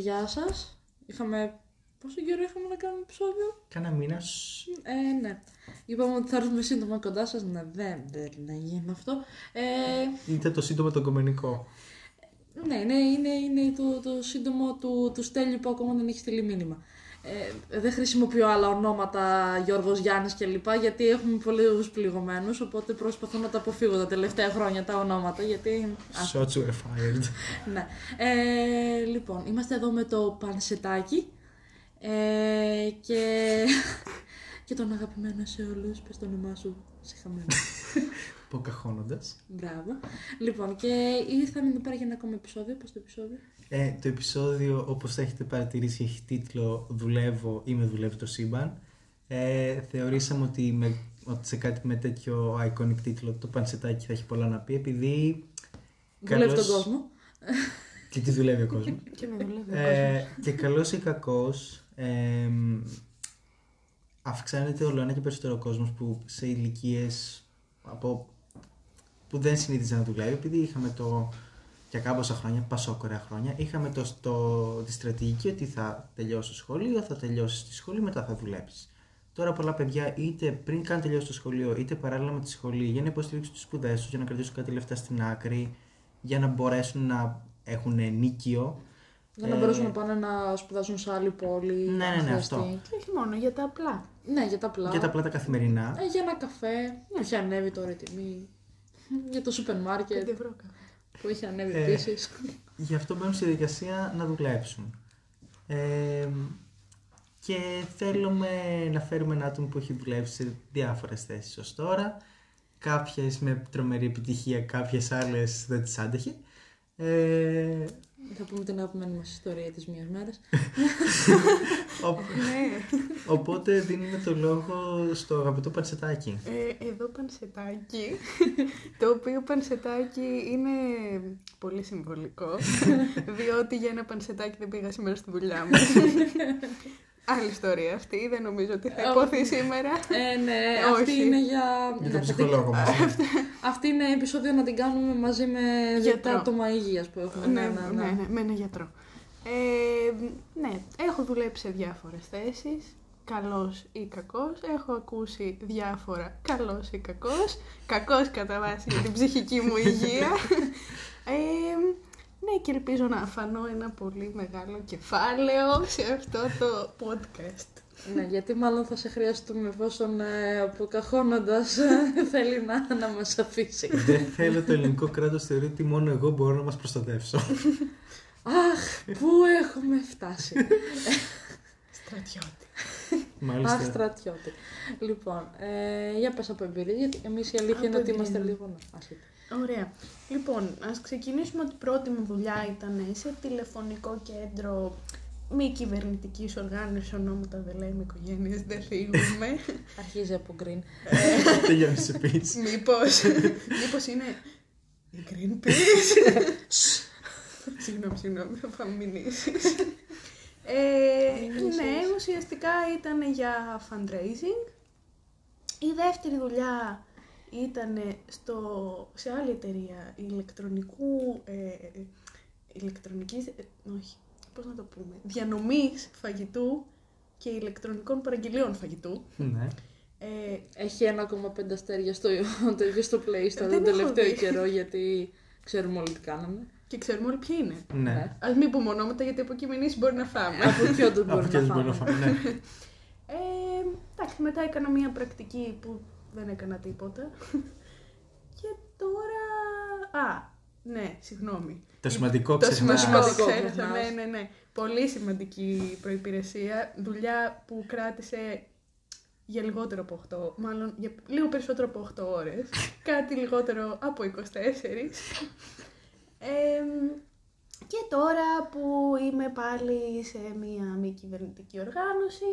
Γεια σας. Είχαμε... Πόσο καιρό είχαμε να κάνουμε επεισόδιο? Κάνα μήνας. Ναι. Είπαμε ότι θα έρθουμε σύντομα κοντά σας. Ναι, δεν γίνει αυτό. Είτε το σύντομο το κομμενικό. Ναι, είναι το σύντομο του Στέλιου που ακόμα δεν έχει στείλει μήνυμα. Δεν χρησιμοποιώ άλλα ονόματα, Γιώργος, Γιάννης κλπ. Γιατί έχουμε πολλούς πληγωμένους. Οπότε προσπαθώ να τα αποφύγω τα τελευταία χρόνια τα ονόματα. Γιατί. Shots were fired. Ναι. Λοιπόν, είμαστε εδώ με το πανσετάκι. Και τον αγαπημένο σε όλους. Πες το όνομά σου, σε χαμένο. Ποκαχώνοντας. Μπράβο. Λοιπόν, και ήρθαμε εδώ πέρα για ένα ακόμα επεισόδιο. Πώς το επεισόδιο? Το επεισόδιο, όπως θα έχετε παρατηρήσει, έχει τίτλο «Δουλεύω ή με δουλεύει το σύμπαν». Θεωρήσαμε ότι σε κάτι με τέτοιο iconic τίτλο το πανσετάκι θα έχει πολλά να πει, επειδή δουλεύει τον κόσμο. Και τι δουλεύει ο κόσμος. Και με δουλεύει ο κόσμος. Και καλώς ή κακώς, αυξάνεται όλο ένα και περισσότερο ο κόσμος που σε ηλικίες που δεν συνήθιζε να δουλεύει, επειδή είχαμε το... Για κάμποσα χρόνια, πασόκορα χρόνια, είχαμε τη στρατηγική ότι θα τελειώσει το σχολείο, θα τελειώσει τη σχολή, μετά θα δουλέψει. Τώρα πολλά παιδιά, είτε πριν καν τελειώσει το σχολείο, είτε παράλληλα με τη σχολή, για να υποστηρίξουν τις σπουδές τους, για να κρατήσουν κάτι λεφτά στην άκρη, για να μπορέσουν να έχουν ενίκιο. Για να μπορέσουν να πάνε να σπουδάσουν σε άλλη πόλη. Ναι, αυτό. Και όχι μόνο, για τα απλά. Ναι, για τα απλά. Για τα απλά τα καθημερινά. Για ένα καφέ, που είχε ανέβει τώρα η τιμή. Για το σούπερ μάρκετ. Που είχε ανέβει επίσης. Γι' αυτό μπαίνουν στη διαδικασία να δουλέψουν. Και θέλουμε να φέρουμε ένα άτομο που έχει δουλέψει σε διάφορες θέσεις ως τώρα. Κάποιες με τρομερή επιτυχία, κάποιες άλλες δεν τις άντεχε. Θα πούμε την αγαπημένη μας ιστορία της μιας μέρας. Οπότε δίνουμε το λόγο στο αγαπητό πανσετάκι. Εδώ πανσετάκι, το οποίο πανσετάκι είναι πολύ συμβολικό, διότι για ένα πανσετάκι δεν πήγα σήμερα στη δουλειά μου. Άλλη ιστορία αυτή, δεν νομίζω ότι θα υποθεί σήμερα. Ναι, αυτή είναι για τον ψυχολόγο μας. Αυτή είναι επεισόδιο να την κάνουμε μαζί με τα άτομα υγείας που έχουμε. Ναι, με έναν γιατρό. Ναι, έχω δουλέψει σε διάφορες θέσεις, καλός ή κακός. Έχω ακούσει διάφορα, καλός ή κακός. Κακός κατά βάση για την ψυχική μου υγεία. Ναι, και ελπίζω να φανώ ένα πολύ μεγάλο κεφάλαιο σε αυτό το podcast. Ναι, γιατί μάλλον θα σε χρειαστούμε εφόσον αποκαχώνοντας θέλει να μας αφήσει. Δεν θέλω το ελληνικό κράτος, θεωρεί ότι μόνο εγώ μπορώ να μας προστατεύσω. Αχ, πού έχουμε φτάσει. Στρατιώτη. Μάλιστα. Αχ, στρατιώτη. Λοιπόν, για πες από εμπειρία, γιατί εμείς η αλήθεια είναι ότι είμαστε λίγο άσχετοι. Ωραία. Λοιπόν, ας ξεκινήσουμε ότι η πρώτη μου δουλειά ήταν σε τηλεφωνικό κέντρο μη κυβερνητικής οργάνωσης, ονόματα δεν λέμε, οικογένειες δεν θίγουμε. Αρχίζει από Green. Τελειώνεις επίσης. Μήπως είναι η Greenpeace. Συγγνώμη, θα μου μηνύσεις. Ναι, ουσιαστικά ήταν για fundraising. Η δεύτερη δουλειά ήταν σε άλλη εταιρεία διανομής φαγητού και ηλεκτρονικών παραγγελιών φαγητού. Ναι. Έχει 1,5 αστέρια στο Play Store τον τελευταίο καιρό, γιατί ξέρουμε όλοι τι κάναμε. Και ξέρουμε όλοι ποιοι είναι. Ναι. Ας μην πούμε ονόματα, γιατί από εκεί μηνύσεις μπορεί να φάμε. Από ποιον τον μπορεί να φάμε. Εντάξει, μετά έκανα μια πρακτική που δεν έκανα τίποτα. Και τώρα... Ναι, συγγνώμη. Το σημαντικό ξεχνάς. Ναι. Πολύ σημαντική προϋπηρεσία. Δουλειά που κράτησε για λιγότερο από 8, μάλλον για λίγο περισσότερο από 8 ώρες. Κάτι λιγότερο από 24. Και τώρα που είμαι πάλι σε μία μη κυβερνητική οργάνωση,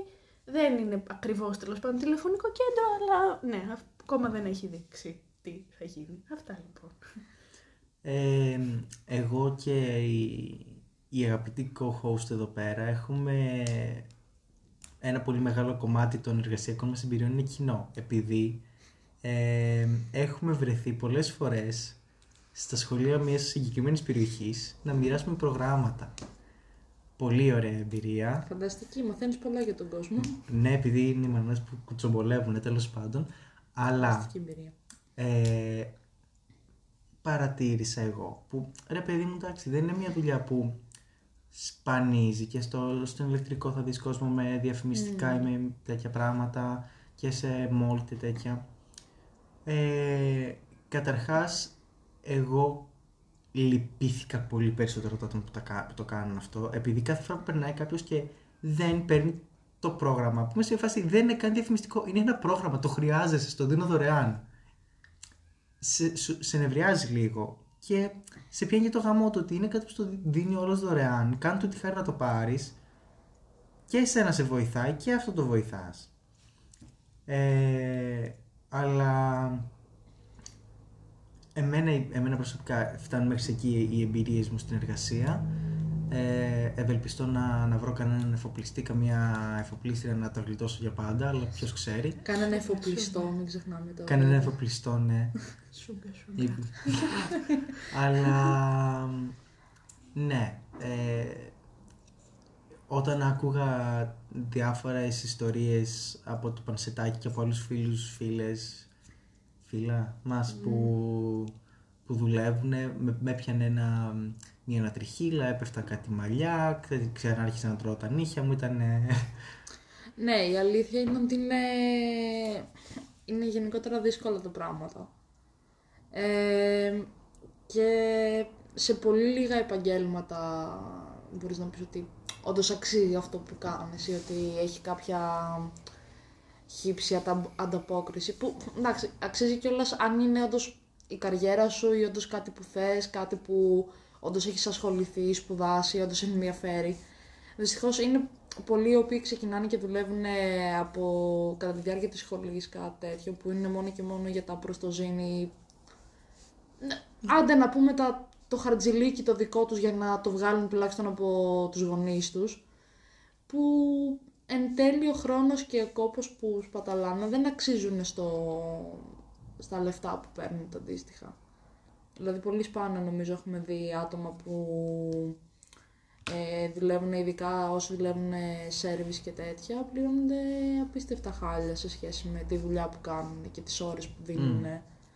δεν είναι ακριβώς τέλος πάντων τηλεφωνικό κέντρο, αλλά ναι, ακόμα δεν έχει δείξει τι θα γίνει. Αυτά λοιπόν. Εγώ και η αγαπητή co-host εδώ πέρα έχουμε ένα πολύ μεγάλο κομμάτι των εργασιακών μας εμπειριών είναι κοινό, επειδή έχουμε βρεθεί πολλές φορές στα σχολεία μιας συγκεκριμένης περιοχής να μοιράσουμε προγράμματα. Πολύ ωραία εμπειρία. Φανταστική, μαθαίνεις πολλά για τον κόσμο. Ναι, επειδή είναι οι μανάδες που κουτσομπολεύουν, τέλος πάντων. Αλλά παρατήρησα εγώ που, ρε παιδί μου, εντάξει, δεν είναι μια δουλειά που σπανίζει και στον ηλεκτρικό θα δεις κόσμο με διαφημιστικά ή με τέτοια πράγματα και σε μολ και τέτοια. Καταρχάς, εγώ λυπήθηκα πολύ περισσότερο από άτομα που το κάνουν αυτό, επειδή κάθε φορά που περνάει κάποιος και δεν παίρνει το πρόγραμμα, που είμαι σε φάση δεν είναι καν διαφημιστικό, είναι ένα πρόγραμμα, το χρειάζεσαι, στο δίνω δωρεάν, σε νευριάζει λίγο και σε πιάνει το γαμό του ότι είναι κάτι που στο δίνει όλος δωρεάν, κάνε του τη χάρη να το πάρεις και εσένα σε βοηθάει και αυτό το βοηθάς. Αλλά εμένα προσωπικά φτάνουν μέχρι εκεί οι εμπειρίες μου στην εργασία. Ευελπιστώ να βρω κανέναν εφοπλιστή, καμία εφοπλίστρια να τα γλιτώσω για πάντα, αλλά ποιος ξέρει. Κανέναν εφοπλιστό, μην ξεχνάμε τώρα. Κανέναν εφοπλιστό, ναι. Σούγκα. Αλλά ναι, όταν άκουγα διάφορες ιστορίες από το Πανσετάκι και από άλλους φίλους, φίλα μας που δουλεύουν, με έπιανε μια ανατριχύλα, έπεφταν κάτι μαλλιά, ξανάρχισα να τρώω τα νύχια μου, ήταν... Ναι, η αλήθεια είναι ότι είναι γενικότερα δύσκολα τα πράγματα. Και σε πολύ λίγα επαγγέλματα μπορείς να πεις ότι όντως αξίζει αυτό που κάνεις ή ότι έχει κάποια... χύψη ανταπόκριση που εντάξει, αξίζει κιόλας αν είναι όντως η καριέρα σου ή όντως κάτι που θες, κάτι που όντως έχεις ασχοληθεί, σπουδάσει, όντως ενδιαφέρει. Δυστυχώς είναι πολλοί οι οποίοι ξεκινάνε και δουλεύουν κατά τη διάρκεια της σχολής κάτι τέτοιο που είναι μόνο και μόνο για τα προστοζήνη. Άντε να πούμε το χαρτζιλίκι το δικό τους για να το βγάλουν τουλάχιστον από τους γονείς τους που... Εν τέλει ο χρόνος και ο κόπος που σπαταλάνε δεν αξίζουν στα λεφτά που παίρνουν τα αντίστοιχα. Δηλαδή πολύ σπάνια νομίζω έχουμε δει άτομα που δουλεύουν, ειδικά όσοι δουλεύουν σέρβις και τέτοια, πληρώνονται απίστευτα χάλια σε σχέση με τη δουλειά που κάνουν και τις ώρες που δίνουν.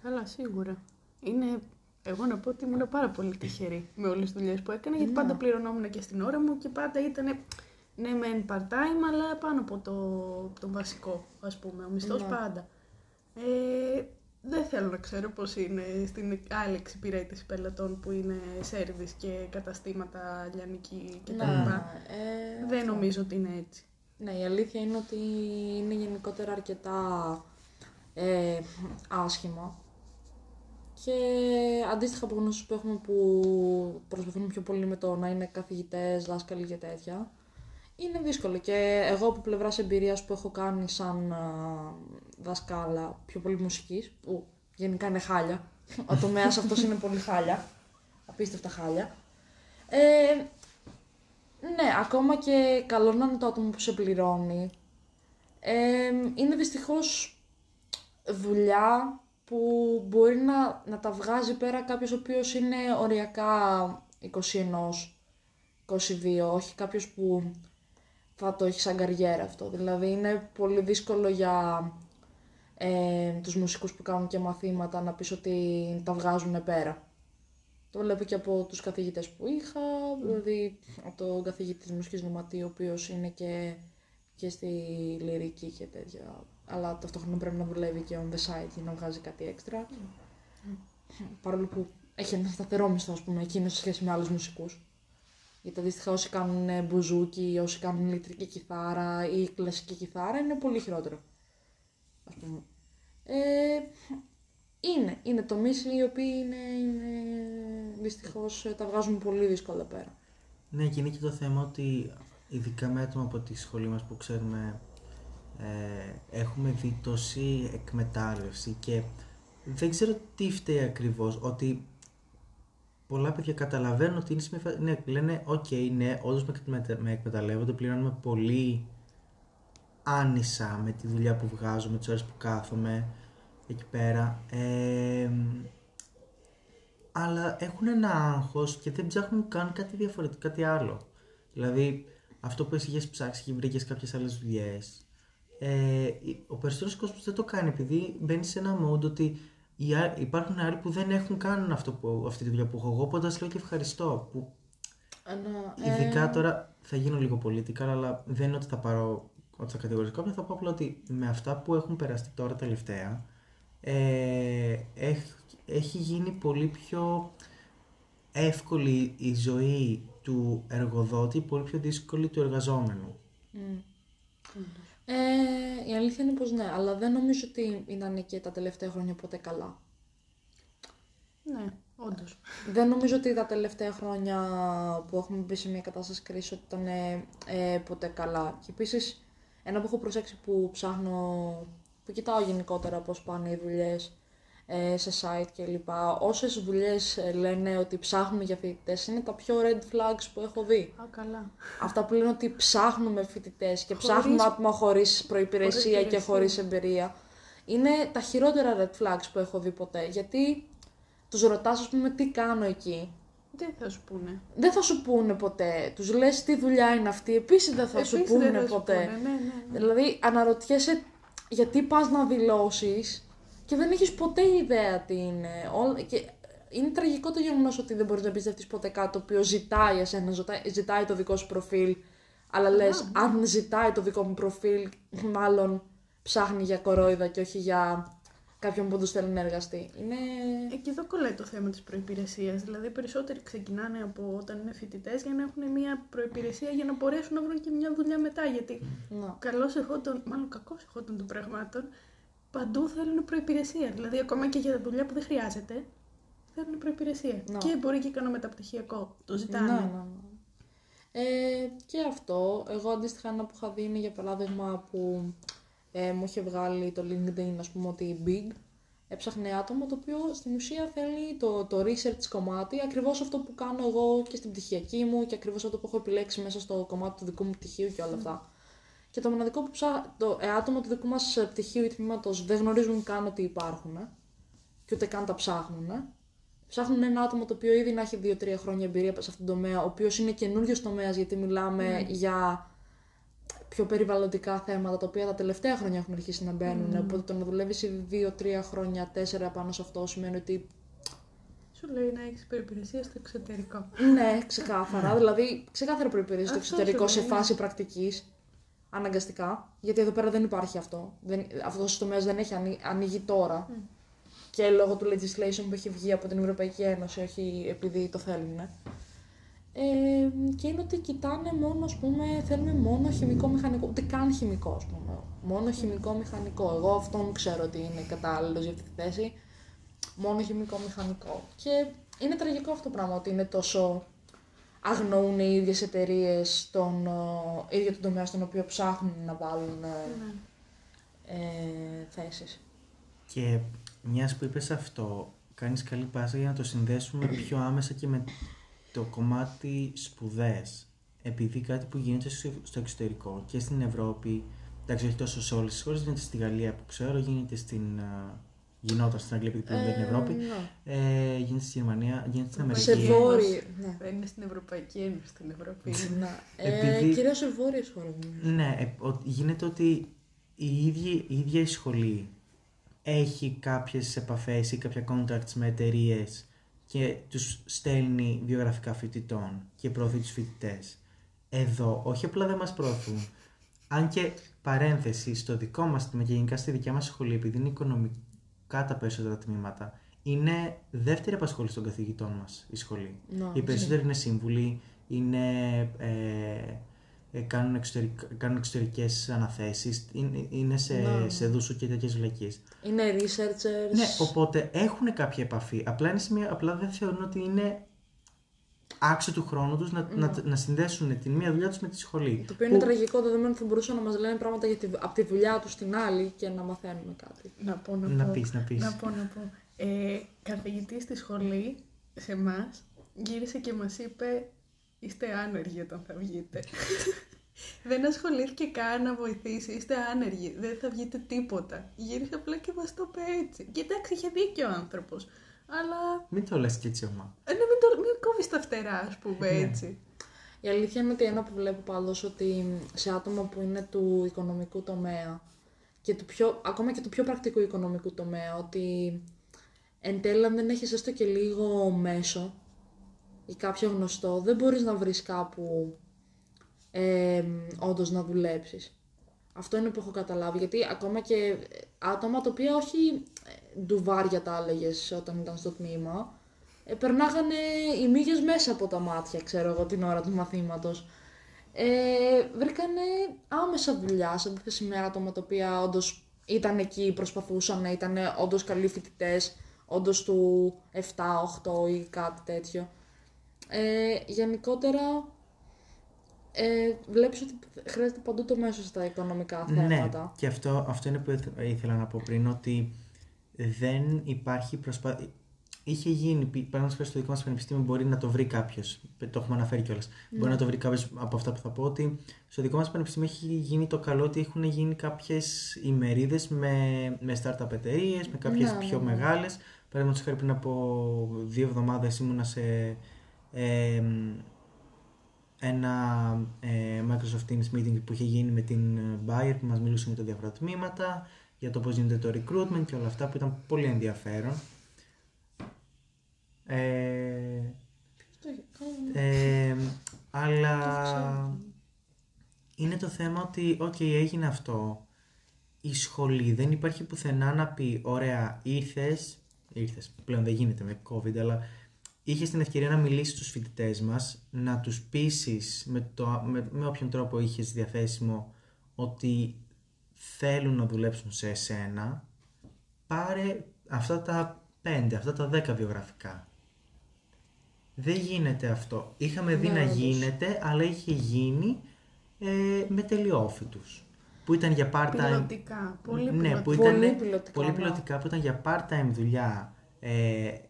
Καλά, σίγουρα. Εγώ να πω ότι ήμουν πάρα πολύ τυχερή με όλες τις δουλειές που έκανα, γιατί πάντα πληρωνόμουν και στην ώρα μου και πάντα ήταν... Ναι, μεν part-time, αλλά πάνω από το βασικό, ας πούμε, ο μισθός πάντα. Δεν θέλω να ξέρω πώς είναι στην άλλη εξυπηρέτηση πελατών που είναι σέρβις και καταστήματα, λιανική κτλ. Δεν νομίζω ότι είναι έτσι. Ναι, η αλήθεια είναι ότι είναι γενικότερα αρκετά άσχημα. Και αντίστοιχα από γνώσεις που έχουμε που προσπαθούν πιο πολύ με το να είναι καθηγητές, δάσκαλοι και τέτοια. Είναι δύσκολο και εγώ από πλευράς εμπειρίας που έχω κάνει σαν δασκάλα πιο πολύ μουσικής, που γενικά είναι χάλια, ο τομέας αυτός είναι πολύ χάλια, απίστευτα χάλια. Ναι, ακόμα και καλό να είναι το άτομο που σε πληρώνει. Είναι δυστυχώς δουλειά που μπορεί να τα βγάζει πέρα κάποιος ο οποίος είναι οριακά 21-22, όχι κάποιος που... θα το έχει σαν καριέρα αυτό. Δηλαδή είναι πολύ δύσκολο για τους μουσικούς που κάνουν και μαθήματα να πεις ότι τα βγάζουν πέρα. Το βλέπω και από τους καθηγητές που είχα, δηλαδή από τον καθηγητή της μουσικής νοματή, ο οποίος είναι και στη λυρική και τέτοια. Αλλά ταυτόχρονα πρέπει να δουλεύει και on the side για να βγάζει κάτι έξτρα. Παρόλο που έχει ένα σταθερό μισθό, ας πούμε, εκείνο σε σχέση με άλλους μουσικούς. Γιατί αντίστοιχα όσοι κάνουν μπουζούκι, όσοι κάνουν ηλεκτρική κιθάρα ή κλασική κιθάρα είναι πολύ χειρότερο, ας πούμε. Είναι τομείς οι οποίοι δυστυχώς τα βγάζουν πολύ δύσκολα πέρα. Ναι, και είναι και το θέμα ότι ειδικά με άτομα από τη σχολή μας που ξέρουμε έχουμε δει τόση εκμετάλλευση και δεν ξέρω τι φταίει ακριβώς, ότι πολλά παιδιά καταλαβαίνουν ότι είναι ναι, λένε «ΟΚ, ναι, όντως με εκμεταλλεύονται, πληρώνουμε πολύ άνισα με τη δουλειά που βγάζω, με τις ώρες που κάθομαι εκεί πέρα». Αλλά έχουν ένα άγχος και δεν ψάχνουν καν κάτι διαφορετικό, κάτι άλλο. Δηλαδή, αυτό που εσύ είχες ψάξει και βρήκες κάποιες άλλες δουλειές, ο περισσότερος κόσμος δεν το κάνει, επειδή μπαίνει σε ένα mode ότι υπάρχουν άλλοι που δεν έχουν καν αυτή τη δουλειά που έχω εγώ, οπότε λέω και ευχαριστώ. Που... Ειδικά τώρα θα γίνω λίγο πολίτικα, αλλά δεν είναι ότι θα πάρω, ότι θα κατηγορήσω κάποιον, θα πω απλά ότι με αυτά που έχουν περαστεί τώρα τελευταία, έχει γίνει πολύ πιο εύκολη η ζωή του εργοδότη, πολύ πιο δύσκολη του εργαζόμενου. Η αλήθεια είναι πως ναι, αλλά δεν νομίζω ότι ήταν και τα τελευταία χρόνια ποτέ καλά. Ναι, όντως. Δεν νομίζω ότι τα τελευταία χρόνια που έχουμε μπει σε μια κατάσταση κρίση ότι ήταν ποτέ καλά. Και επίσης, ένα που έχω προσέξει που ψάχνω, που κοιτάω γενικότερα πώς πάνε οι δουλειές σε site κλπ. Όσες δουλειές λένε ότι ψάχνουμε για φοιτητές είναι τα πιο red flags που έχω δει. Α, καλά. Αυτά που λένε ότι ψάχνουμε φοιτητές και ψάχνουμε άτομα χωρίς προϋπηρεσία και χωρίς εμπειρία είναι τα χειρότερα red flags που έχω δει ποτέ. Γιατί τους ρωτάς, ας πούμε, τι κάνω εκεί. Δεν θα σου πούνε. Δεν θα σου πούνε ποτέ. Τους λες τι δουλειά είναι αυτή, επίσης δεν θα σου πούνε ποτέ. Ναι. Δηλαδή, αναρωτιέσαι γιατί πας να δηλώσεις. Και δεν έχεις ποτέ ιδέα τι είναι. Και είναι τραγικό το γεγονός ότι δεν μπορείς να εμπιστευτείς ποτέ κάτι το οποίο ζητάει εσένα, ζητάει το δικό σου προφίλ. Αλλά λες, αν ζητάει το δικό μου προφίλ, μάλλον ψάχνει για κορόιδα και όχι για κάποιον που τους θέλει να εργαστεί. Είναι... Εκεί εδώ κολλάει το θέμα της προϋπηρεσίας. Δηλαδή, περισσότεροι ξεκινάνε από όταν είναι φοιτητές για να έχουν μια προϋπηρεσία για να μπορέσουν να βρουν και μια δουλειά μετά. Γιατί καλώς εχόντων, μάλλον κακώς εχόντων των πραγμάτων. Παντού θέλουν προϋπηρεσία. Δηλαδή, ακόμα και για δουλειά που δεν χρειάζεται, θέλουν προϋπηρεσία. Και μπορεί και κάνω μεταπτυχιακό. Το ζητάνε. Και αυτό. Εγώ αντίστοιχα, ένα που είχα δει είναι για παράδειγμα που μου είχε βγάλει το LinkedIn, ας πούμε, ότι Big έψαχνε άτομο το οποίο στην ουσία θέλει το research κομμάτι, ακριβώς αυτό που κάνω εγώ και στην πτυχιακή μου και ακριβώς αυτό που έχω επιλέξει μέσα στο κομμάτι του δικού μου πτυχίου και όλα αυτά. Και το μοναδικό που άτομα του δικού μας πτυχίου ή τμήματος δεν γνωρίζουν καν ότι υπάρχουν και ούτε καν τα ψάχνουν. Ψάχνουν ένα άτομο το οποίο ήδη να έχει 2-3 χρόνια εμπειρία σε αυτόν τον τομέα, ο οποίος είναι καινούριος τομέας, γιατί μιλάμε για πιο περιβαλλοντικά θέματα τα οποία τα τελευταία χρόνια έχουν αρχίσει να μπαίνουν. Οπότε το να δουλεύεις ήδη 2-3 χρόνια, 4 πάνω σε αυτό σημαίνει ότι. Σου λέει να έχεις προϋπηρεσία στο εξωτερικό. Ναι, ξεκάθαρα. Δηλαδή, ξεκάθαρα προϋπηρεσία στο εξωτερικό σε φάση πρακτικής. Αναγκαστικά, γιατί εδώ πέρα δεν υπάρχει αυτό. Αυτός ο τομέας δεν έχει ανοίγει τώρα. Και λόγω του legislation που έχει βγει από την Ευρωπαϊκή Ένωση, όχι επειδή το θέλουν. Και είναι ότι κοιτάνε μόνο, ας πούμε, θέλουμε μόνο χημικό-μηχανικό. Ούτε καν χημικό, ας πούμε. Μόνο χημικό-μηχανικό. Εγώ αυτόν ξέρω ότι είναι κατάλληλος για αυτή τη θέση. Μόνο χημικό-μηχανικό. Και είναι τραγικό αυτό το πράγμα ότι είναι τόσο. Αγνοούν οι ίδιες εταιρείες τον ίδιο τον τομέα στον οποίο ψάχνουν να βάλουν θέσεις. Και μιας που είπες αυτό, κάνεις καλή πάσα για να το συνδέσουμε πιο άμεσα και με το κομμάτι σπουδές. Επειδή κάτι που γίνεται στο εξωτερικό και στην Ευρώπη, εντάξει όχι τόσο σε όλες τις χώρες, γίνεται στη Γαλλία που ξέρω, γίνεται στην... Γινόταν στην Αγγλία, επειδή δεν είναι Ευρώπη. Γίνεται στη Γερμανία, γίνεται στην Αμερική. Σε βόρειο. Δεν είναι στην Ευρωπαϊκή Ένωση, στην Ευρώπη. Κυρίως σε βόρειες χώρες. Ναι, γίνεται ότι η ίδια η σχολή έχει κάποιες επαφές ή κάποια contacts με εταιρείες και τους στέλνει βιογραφικά φοιτητών και προωθεί τους φοιτητές. Εδώ, όχι απλά δεν μας προωθούν. Αν και παρένθεση στο δικό μας τμήμα και γενικά στη δικιά μας σχολή, επειδή είναι οικονομική. Τα περισσότερα τμήματα. Είναι δεύτερη απασχόληση των καθηγητών μας η σχολή. Οι περισσότεροι είναι σύμβουλοι, κάνουν εξωτερικές αναθέσεις, είναι σε δούσου και τέτοιες βλακίες. Είναι researchers. Ναι, οπότε έχουν κάποια επαφή. Απλά δεν θεωρούν ότι είναι άξιο του χρόνου τους να συνδέσουν την μία δουλειά τους με τη σχολή. Το οποίο είναι τραγικό, δεδομένου ότι θα μπορούσαν να μας λένε πράγματα από τη δουλειά τους στην άλλη και να μαθαίνουμε κάτι. Να πω. Καθηγητής στη σχολή, σε εμάς, γύρισε και μας είπε «Είστε άνεργοι όταν θα βγείτε». Δεν ασχολήθηκε καν να βοηθήσει, είστε άνεργοι, δεν θα βγείτε τίποτα. Γύρισε απλά και μας το είπε έτσι. Κοιτάξτε, είχε δίκιο ο άνθρωπος. Αλλά... Μην το λες και έτσι, Ομά. Ναι, μην κόβεις τα φτερά, ας πούμε, έτσι. Η αλήθεια είναι ότι ένα που βλέπω πάντως ότι σε άτομα που είναι του οικονομικού τομέα και ακόμα και του πιο πρακτικού οικονομικού τομέα, ότι εν τέλει αν δεν έχεις έστω και λίγο μέσο ή κάποιο γνωστό, δεν μπορείς να βρεις κάπου όντως να δουλέψεις. Αυτό είναι που έχω καταλάβει, γιατί ακόμα και άτομα τα οποία όχι ντουβάρια τα έλεγες όταν ήταν στο τμήμα, περνάγανε οι μύγες μέσα από τα μάτια, ξέρω εγώ, την ώρα του μαθήματος. Βρήκανε άμεσα δουλειά σε επιθεσιμένα άτομα τα οποία όντως ήταν εκεί, προσπαθούσαν, ήταν όντως καλοί φοιτητές, όντως του 7, 8 ή κάτι τέτοιο. Γενικότερα, βλέπεις ότι χρειάζεται παντού το μέσο στα οικονομικά θέματα. Ναι, και αυτό είναι που ήθελα να πω πριν, ότι δεν υπάρχει προσπάθεια. Είχε γίνει, παραδείγματος χάρη στο δικό μας πανεπιστήμιο, μπορεί να το βρει κάποιος. Το έχουμε αναφέρει κιόλας. Ναι. Μπορεί να το βρει κάποιος από αυτά που θα πω, ότι στο δικό μας πανεπιστήμιο έχει γίνει το καλό ότι έχουν γίνει κάποιες ημερίδες με startup εταιρείες, με κάποιες πιο μεγάλες. Παραδείγματος χάρη πριν από 2 εβδομάδες ήμουνα σε ένα Microsoft Teams meeting που είχε γίνει με την Bayer, που μας μιλούσε για τα διάφορα τμήματα, για το πώς γίνεται το recruitment και όλα αυτά, που ήταν πολύ ενδιαφέρον. Αλλά είναι το θέμα ότι έγινε αυτό. Η σχολή δεν υπάρχει πουθενά να πει: ωραία, ήρθες, πλέον δεν γίνεται με COVID, αλλά είχες την ευκαιρία να μιλήσεις στους φοιτητές μας, να τους πείσεις με όποιον τρόπο είχες διαθέσιμο ότι θέλουν να δουλέψουν σε εσένα. Πάρε αυτά τα 5, αυτά τα 10 βιογραφικά. Δεν γίνεται αυτό. Είχαμε δει να γίνεται, αλλά είχε γίνει με τελειόφοιτους. Που ήταν για part-time. Πιλωτικά. Πολύ πιλωτικά, που ήταν για part-time δουλειά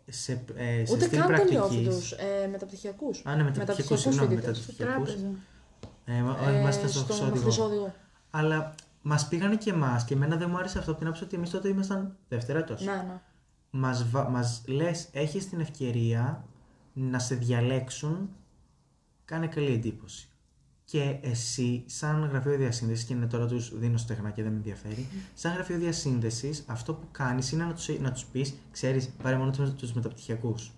σε στυλ πρακτικής. Ούτε καν τελειόφοιτους, μεταπτυχιακούς. Α, ναι, μεταπτυχιακούς. Είμαστε στο Χρυσόδηγο. Αλλά μας πήγανε και εμάς, και εμένα δεν μου άρεσε αυτό, από την άποψη ότι εμείς τότε ήμασταν δευτερέτος. Ναι. Μας λες, έχεις την ευκαιρία να σε διαλέξουν, κάνε καλή εντύπωση. Και εσύ, σαν γραφείο διασύνδεσης, και είναι τώρα τους δίνω στεγνά και δεν με ενδιαφέρει, σαν γραφείο διασύνδεσης, αυτό που κάνεις είναι να τους πεις: ξέρεις, πάρε μόνο τους μεταπτυχιακούς.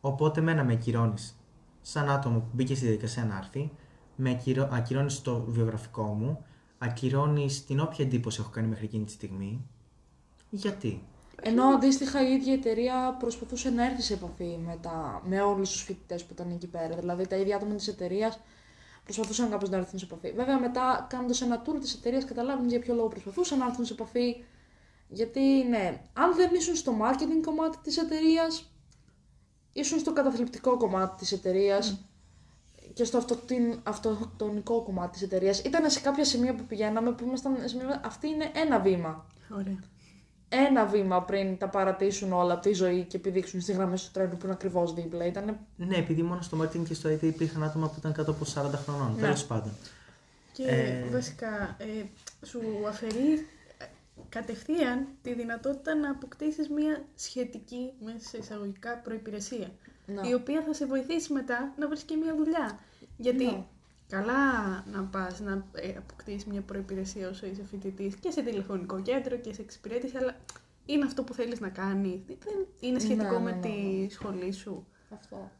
Οπότε, μένα με ακυρώνεις, σαν άτομο που μπήκε στη διαδικασία να έρθει, με ακυρώνεις το βιογραφικό μου, ακυρώνεις την όποια εντύπωση έχω κάνει μέχρι εκείνη τη στιγμή. Γιατί? Ενώ αντίστοιχα η ίδια εταιρεία προσπαθούσε να έρθει σε επαφή με όλους τους φοιτητές που ήταν εκεί πέρα. Δηλαδή τα ίδια άτομα της εταιρείας προσπαθούσαν κάπως να έρθουν σε επαφή. Βέβαια, μετά κάνοντας ένα tour της εταιρείας, καταλάβουν για ποιο λόγο προσπαθούσαν να έρθουν σε επαφή. Γιατί ναι, αν δεν ήσουν στο marketing κομμάτι της εταιρείας, ήσουν στο καταθλιπτικό κομμάτι της εταιρείας και στο αυτοκτονικό κομμάτι της εταιρείας. Ήταν σε κάποια σημεία που πηγαίναμε που ήμασταν σε σημεία. Αυτή είναι ένα βήμα. Ωραία. Ένα βήμα πριν τα παρατήσουν όλα από τη ζωή και επιδείξουν στις γραμμές του τρένου που είναι ακριβώς δίπλα. Ναι, επειδή μόνο στο Μαρτίν και στο IT υπήρχαν άτομα που ήταν κάτω από 40 χρονών. Ναι. Τέλος πάντων. Και βασικά, σου αφαιρεί κατευθείαν τη δυνατότητα να αποκτήσεις μια σχετική, μέσα σε εισαγωγικά, προϋπηρεσία. Ναι. Η οποία θα σε βοηθήσει μετά να βρεις και μια δουλειά. Γιατί καλά να πας να αποκτήσεις μια προϋπηρεσία όσο είσαι φοιτητής και σε τηλεφωνικό κέντρο και σε εξυπηρέτηση, αλλά είναι αυτό που θέλεις να κάνεις. Δεν είναι σχετικό με τη σχολή σου. Αυτό.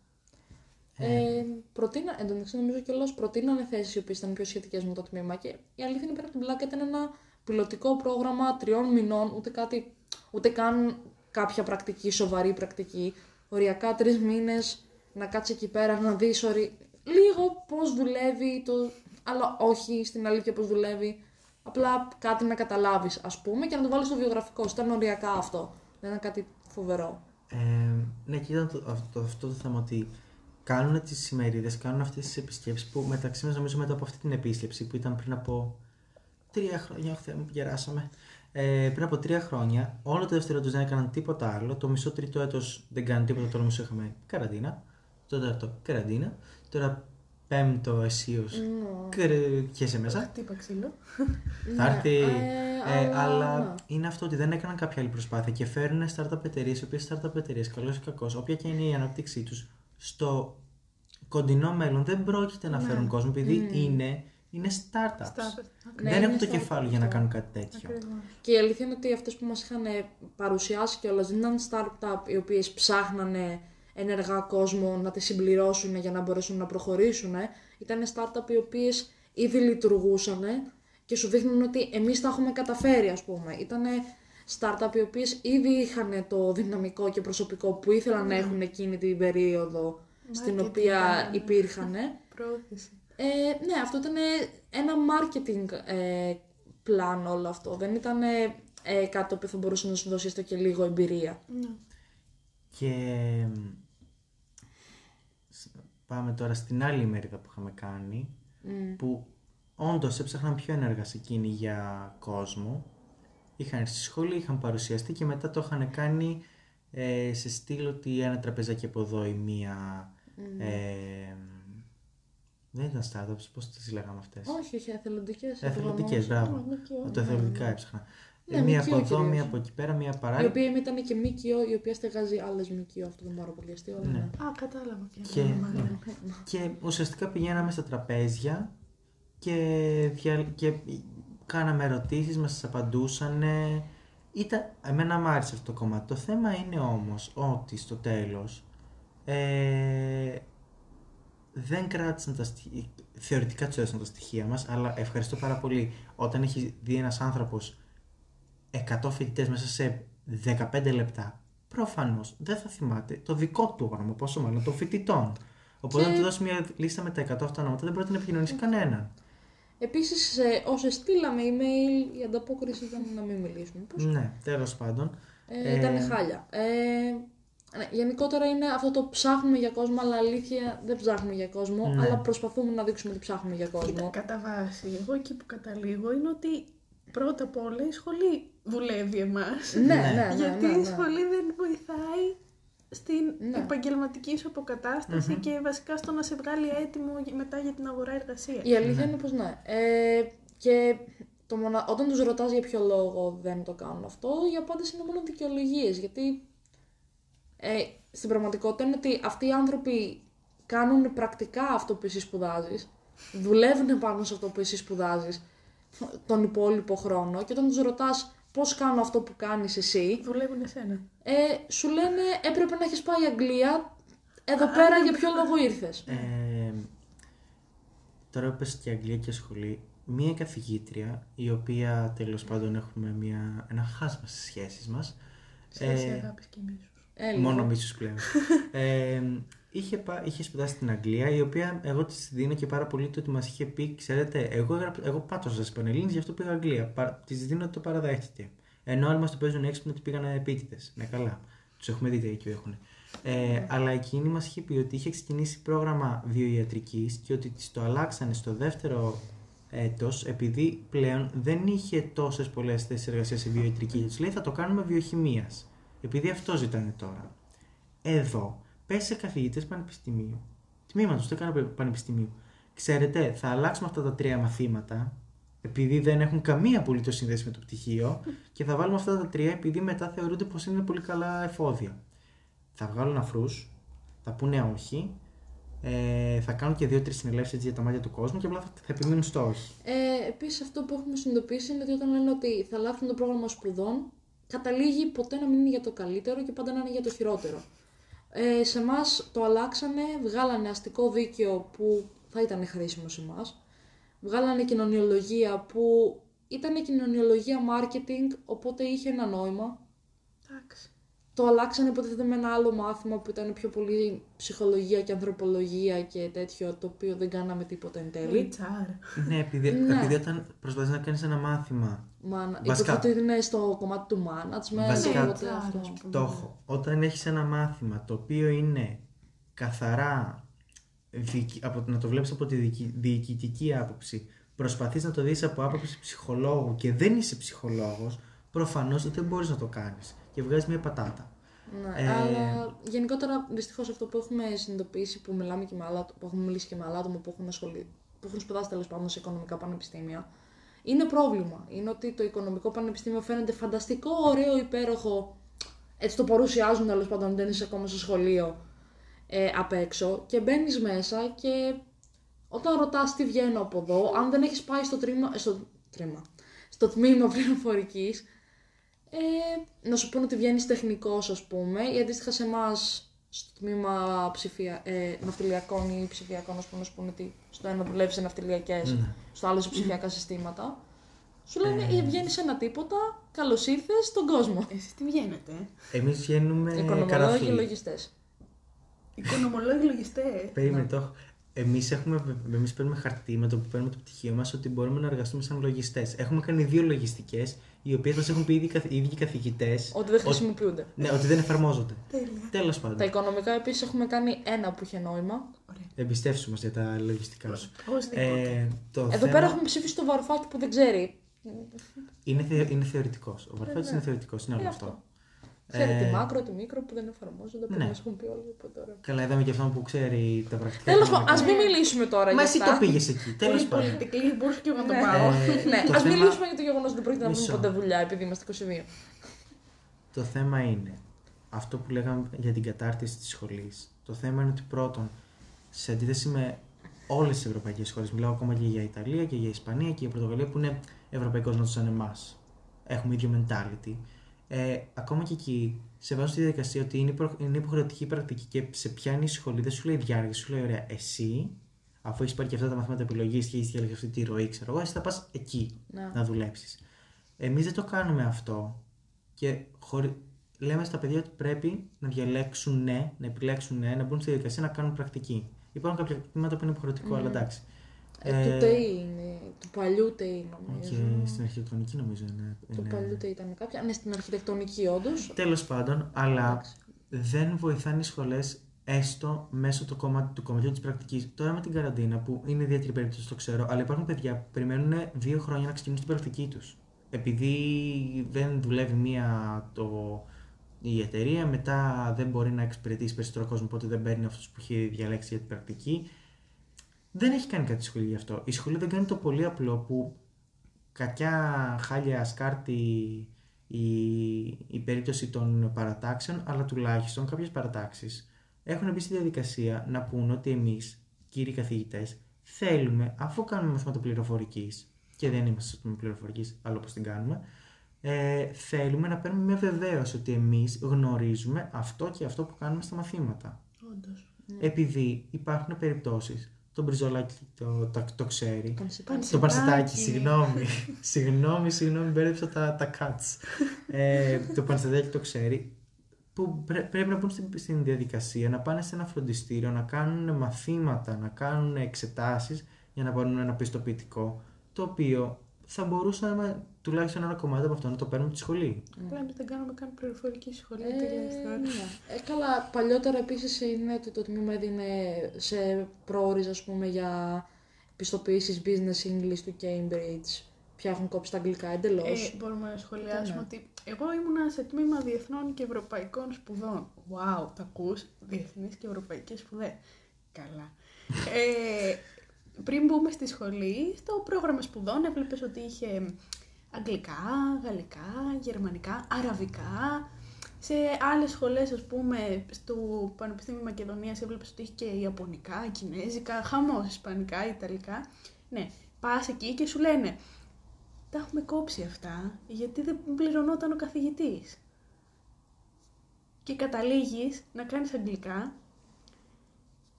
Εντάξει, νομίζω κιόλας προτείνανε θέσεις οι οποίες ήταν πιο σχετικές με το τμήμα, και η αλήθεια είναι πέρα από την πλάκα ήταν ένα πιλωτικό πρόγραμμα 3 μηνών, ούτε καν κάποια πρακτική, σοβαρή πρακτική. Οριακά 3 μήνες να κάτσεις εκεί πέρα να δεις λίγο πώς δουλεύει, αλλά όχι στην αλήθεια πώς δουλεύει. Απλά κάτι να καταλάβεις, ας πούμε, και να το βάλεις στο βιογραφικό. Ήταν οριακά αυτό. Δεν ήταν κάτι φοβερό. Ναι, και ήταν αυτό το θέμα ότι κάνουν τις ημερίδες, κάνουν αυτές τις επισκέψεις που μεταξύ μας, νομίζω, μετά από αυτή την επίσκεψη που ήταν πριν από 3 χρόνια, γεράσαμε. Πριν από 3 χρόνια, όλο το δεύτερο τους δεν έκαναν τίποτα άλλο. Το μισό τρίτο έτος δεν κάνουν τίποτα, το άλλο μισό είχαμε καραντίνα. Το τέταρτο καραντίνα. Τώρα 5ο αισίως και σε μέσα. Θα έρθει. Αλλά είναι αυτό ότι δεν έκαναν κάποια άλλη προσπάθεια και φέρνουν startup εταιρείες, οι οποίες startup εταιρείες, καλώς ή κακώς, όποια και είναι η ανάπτυξή τους, στο κοντινό μέλλον δεν πρόκειται να φέρουν κόσμο, επειδή είναι startups. Ναι, δεν έχουν το κεφάλαιο για να κάνουν κάτι τέτοιο. Ακριβώς. Και η αλήθεια είναι ότι αυτές που μας είχαν παρουσιάσει κιόλας δεν ήταν startup οι οποίες ψάχνανε ενεργά κόσμο να τις συμπληρώσουν για να μπορέσουν να προχωρήσουν. Ήταν startup οι οποίες ήδη λειτουργούσαν και σου δείχνουν ότι εμείς τα έχουμε καταφέρει, ας πούμε. Ήτανε startup οι οποίες ήδη είχαν το δυναμικό και προσωπικό που ήθελαν να έχουν εκείνη την περίοδο στην οποία υπήρχαν. Ναι, αυτό ήταν ένα marketing πλάνο όλο αυτό. Δεν ήταν κάτι που θα μπορούσε να σου δώσει έστω και λίγο εμπειρία. Ναι. Και πάμε τώρα στην άλλη ημερίδα που είχαμε κάνει, που όντως έψαχναν πιο ενεργά σε εκείνη για κόσμο. Είχαν έρθει στη σχολή, είχαν παρουσιαστεί και μετά το είχαν κάνει σε στήλο ότι ένα τραπεζάκι από εδώ ή μία... δεν ήταν startups, πώς τις λέγαμε αυτές? Όχι, όχι, εθελοντικές. Εθελοντικές, μπράβο. Το εθελοντικά έψαχνα. Ναι, μία από εδώ, μία από εκεί πέρα, μία παράλληλη. Η οποία ήταν και ΜΚΟ, η οποία στεγάζει άλλες ΜΚΟ, αυτό το μόρο που διαστεί. Ναι. Α, κατάλαβα. Και ουσιαστικά πηγαίναμε στα τραπέζια και κάναμε ερωτήσεις, μας τις απαντούσανε. Εμένα μ' άρεσε αυτό το κομμάτι. Το θέμα είναι όμως ότι στο τέλος δεν κράτησαν τα στοιχεία, θεωρητικά τους έδωσαν τα στοιχεία μας, αλλά ευχαριστώ πάρα πολύ. Όταν έχει δει ένας άνθρωπος 100 φοιτητές μέσα σε 15 λεπτά, προφανώς δεν θα θυμάται το δικό του όνομα, πόσο μάλλον των φοιτητών. Οπότε να του δώσει μια λίστα με τα 100 αυτά ονόματα, δεν πρόκειται να επικοινωνήσει κανέναν. Επίσης, όσες στείλαμε email, η ανταπόκριση ήταν να μην μιλήσουμε. Πώς? Ναι, τέλος πάντων. Ήταν χάλια. Γενικότερα είναι αυτό το ψάχνουμε για κόσμο, αλλά αλήθεια δεν ψάχνουμε για κόσμο, αλλά προσπαθούμε να δείξουμε ότι ψάχνουμε για κόσμο. Κοίτα, κατά βάση, εγώ εκεί που καταλήγω είναι ότι πρώτα απ' όλα η σχολή δουλεύει εμάς. Γιατί η σχολή δεν βοηθάει στην επαγγελματική σου αποκατάσταση και βασικά στο να σε βγάλει έτοιμο μετά για την αγορά εργασία. Η αλήθεια είναι πως ναι. Και όταν τους ρωτάς για ποιο λόγο δεν το κάνουν αυτό, η απάντηση είναι μόνο δικαιολογίες, γιατί στην πραγματικότητα είναι ότι αυτοί οι άνθρωποι κάνουν πρακτικά αυτό που εσύ σπουδάζεις, δουλεύουν πάνω σε αυτό που εσύ σπουδάζεις τον υπόλοιπο χρόνο, και όταν τους ρωτάς πώς κάνω αυτό που κάνεις εσύ, δουλεύουν εσένα. Σου λένε έπρεπε να έχεις πάει Αγγλία, εδώ πέρα για ποιο λόγο ήρθες. Τώρα πες και Αγγλία και σχολή. Μία καθηγήτρια, η οποία τέλος πάντων έχουμε ένα χάσμα στις σχέσεις μας. Σχέση αγάπης και εμείς. Μόνο μίσους πλέον. Είχε σπουδάσει στην Αγγλία, η οποία εγώ της δίνω και πάρα πολύ το ότι μας είχε πει, ξέρετε, εγώ πάτωσα στις Πανελλήνιες, γι' αυτό πήγα Αγγλία. Της δίνω ότι το παραδέχτηκε. Ενώ όλοι μας το παίζουν έξυπνο ότι πήγαν επίτηδες. Ναι, καλά. Τους έχουμε δει εκεί που έχουν. Αλλά εκείνη μας είχε πει ότι είχε ξεκινήσει πρόγραμμα βιοιατρικής και ότι της το αλλάξανε στο δεύτερο έτος, επειδή πλέον δεν είχε τόσες πολλές θέσεις εργασίας σε βιοιατρική. Και της λέει θα το κάνουμε βιοχημίας. Επειδή αυτό ζητάνε τώρα. Εδώ, πες σε καθηγητές πανεπιστημίου, τμήματος, το έκανα πανεπιστημίου. Ξέρετε, θα αλλάξουμε αυτά τα τρία μαθήματα, επειδή δεν έχουν καμία απολύτως σύνδεση με το πτυχίο, και θα βάλουμε αυτά τα τρία, επειδή μετά θεωρούνται πως είναι πολύ καλά εφόδια. Θα βγάλουν αφρούς, θα πούνε όχι, θα κάνουν και 2-3 συνελεύσεις για τα μάτια του κόσμου και απλά θα επιμείνουν στο όχι. Επίσης, αυτό που έχουμε συνειδητοποιήσει είναι ότι όταν λένε ότι θα αλλάξουν το πρόγραμμα σπουδών, καταλήγει ποτέ να μην είναι για το καλύτερο και πάντα να είναι για το χειρότερο. Σε εμάς το αλλάξανε, βγάλανε αστικό δίκαιο που θα ήταν χρήσιμο σε εμάς, βγάλανε κοινωνιολογία που ήταν κοινωνιολογία marketing, οπότε είχε ένα νόημα. Εντάξει. Το αλλάξανε, οπότε ήταν με ένα άλλο μάθημα που ήταν πιο πολύ ψυχολογία και ανθρωπολογία και τέτοιο, το οποίο δεν κάναμε τίποτα εν τέλει. Ναι, επειδή όταν προσπαθείς να κάνεις ένα μάθημα. Βασικά το είναι στο κομμάτι του management. Βασικά το έχω. Όταν έχεις ένα μάθημα το οποίο είναι καθαρά, να το βλέπεις από τη διοικητική άποψη, προσπαθείς να το δεις από άποψη ψυχολόγου και δεν είσαι ψυχολόγος, προφανώς δεν μπορείς να το κάνεις. Και βγάζει μια πατάτα. Ναι, αλλά γενικότερα δυστυχώς αυτό που έχουμε συνειδητοποιήσει, που μιλάμε και με άλλα, που έχουμε μιλήσει και με άλλα άτομα που έχουν σπουδάσει τέλος πάντων σε οικονομικά πανεπιστήμια, είναι πρόβλημα. Είναι ότι το οικονομικό πανεπιστήμιο φαίνεται φανταστικό, ωραίο, υπέροχο. Έτσι το παρουσιάζουν τέλος πάντων, δεν είσαι ακόμα στο σχολείο. απ' έξω και μπαίνεις μέσα και όταν ρωτάς τι βγαίνω από εδώ, αν δεν έχεις πάει στο τμήμα πληροφορικής, να σου πούνε ότι βγαίνεις τεχνικός, ας πούμε, ή αντίστοιχα σε εμάς στο τμήμα ναυτιλιακών ή ψηφιακών, ας πούμε, να σου πούνε ότι στο ένα δουλεύεις σε ναυτιλιακές, στο άλλο σε ψηφιακά συστήματα. Σου λένε ή βγαίνεις ένα τίποτα, καλώς ήρθες στον κόσμο. Εσείς τι βγαίνετε? Εμείς βγαίνουμε οικονομολόγοι λογιστές. Οικονομολόγοι λογιστές. Περίμενε το. Εμείς παίρνουμε χαρτί με το που παίρνουμε το πτυχίο μας ότι μπορούμε να εργαστούμε σαν λογιστές. Έχουμε κάνει 2 λογιστικές, οι οποίες μας έχουν πει οι ίδιοι καθηγητές. Ότι δεν χρησιμοποιούνται. Ναι, ότι δεν εφαρμόζονται. Τέλος πάντων. Τα οικονομικά επίσης έχουμε κάνει 1 που είχε νόημα. Εμπιστεύσου μας για τα λογιστικά σου. Εδώ πέρα έχουμε ψηφίσει το Βαρουφάκη που δεν ξέρει. Είναι θεωρητικός. Ο Βαρουφάκης είναι θεωρητικός. Είναι όλο αυτό. Ξέρει τη μάκρο, τη μικρό που δεν εφαρμόζονται, που μας έχουν πει όλοι από τώρα. Καλά, είδαμε και αυτόν που ξέρει τα πρακτικά. Τέλος πάντων, ας μην μιλήσουμε τώρα για αυτά. Μα εσύ το πήγες εκεί. Τέλος πάντων. Πολιτική, μπορούσα και εγώ να το πάω. Ναι, ας μιλήσουμε για το γεγονός ότι δεν πρόκειται να βρούμε ποτέ δουλειά, επειδή είμαστε 22. Το θέμα είναι αυτό που λέγαμε για την κατάρτιση της σχολής. Το θέμα είναι ότι πρώτον, σε αντίθεση με όλες τις ευρωπαϊκές χώρες, μιλάω ακόμα και για Ιταλία και για Ισπανία και για Πορτογαλία που είναι ευρωπαϊκός νότος σαν εμάς. Έχουμε ίδιο mentality. Ακόμα και εκεί, σε βάζω στη διαδικασία ότι είναι υποχρεωτική πρακτική και σε πιάνει η σχολή, δεν σου λέει διάρκεια, σου λέει ωραία. Εσύ, αφού έχεις πάρει και αυτά τα μαθήματα επιλογής και έχεις διαλέξει αυτή τη ροή, ξέρω εγώ, εσύ θα πας εκεί να δουλέψεις. Εμείς δεν το κάνουμε αυτό και λέμε στα παιδιά ότι πρέπει να διαλέξουν να επιλέξουν να μπουν στη διαδικασία να κάνουν πρακτική. Υπάρχουν κάποια τμήματα που είναι υποχρεωτικό, αλλά εντάξει. Του ΤΕΙ είναι, του παλιού ΤΕΙ νομίζω. Και στην αρχιτεκτονική νομίζω είναι. Του παλιού ΤΕΙ ήταν κάποια. Ναι, στην αρχιτεκτονική όντως. Τέλος πάντων, αλλά δεν βοηθάνε οι σχολές έστω μέσω του κομματιού της πρακτικής. Τώρα με την καραντίνα που είναι ιδιαίτερη περίπτωση, το ξέρω, αλλά υπάρχουν παιδιά που περιμένουν 2 χρόνια να ξεκινήσουν την πρακτική τους. Επειδή δεν δουλεύει η εταιρεία, μετά δεν μπορεί να εξυπηρετήσει περισσότερο κόσμο, οπότε δεν παίρνει αυτούς που έχει διαλέξει για την πρακτική. Δεν έχει κάνει κάτι η σχολή γι' αυτό. Η σχολή δεν κάνει το πολύ απλό που κακιά χάλια ασκάρτη η περίπτωση των παρατάξεων, αλλά τουλάχιστον κάποιες παρατάξεις έχουν μπει στη διαδικασία να πούνε ότι εμείς, κύριοι καθηγητές, θέλουμε, αφού κάνουμε μαθήματα πληροφορικής και δεν είμαστε στο πληροφορικής, αλλά όπως την κάνουμε, θέλουμε να παίρνουμε μια βεβαίωση ότι εμείς γνωρίζουμε αυτό και αυτό που κάνουμε στα μαθήματα. Όντως, ναι. Επειδή υπάρχουν περιπτώσεις. Τον Μπριζολάκη το ξέρει. Το Πανσετάκι, συγγνώμη. συγγνώμη, μπέρδεψα τα cuts. Το Πανσετάκι το ξέρει. Που πρέπει να μπουν στην διαδικασία, να πάνε σε ένα φροντιστήριο, να κάνουν μαθήματα, να κάνουν εξετάσεις για να πάρουν ένα πιστοποιητικό. Το οποίο θα μπορούσαν να τουλάχιστον ένα κομμάτι από αυτό να το παίρνουν τη σχολή. Απλά δεν κάνουμε καν πληροφορική σχολή. Καλά, παλιότερα επίσης είναι ότι το τμήμα έδινε σε προόριζα, ας πούμε, για πιστοποιήσεις business English του Cambridge. Πια έχουν κόψει τα αγγλικά εντελώς. Μπορούμε να σχολιάσουμε ότι εγώ ήμουνα σε τμήμα διεθνών και ευρωπαϊκών σπουδών. Wow, τα ακούς? Διεθνείς και ευρωπαϊκές σπουδές. Καλά. Πριν μπούμε στη σχολή, στο πρόγραμμα σπουδών έβλεπες ότι είχε αγγλικά, γαλλικά, γερμανικά, αραβικά. Σε άλλες σχολές, ας πούμε, στο Πανεπιστήμιο Μακεδονίας έβλεπες ότι είχε και ιαπωνικά, κινέζικα, χαμός, ισπανικά, ιταλικά. Ναι, πας εκεί και σου λένε τα έχουμε κόψει αυτά γιατί δεν πληρωνόταν ο καθηγητής. Και καταλήγεις να κάνεις αγγλικά,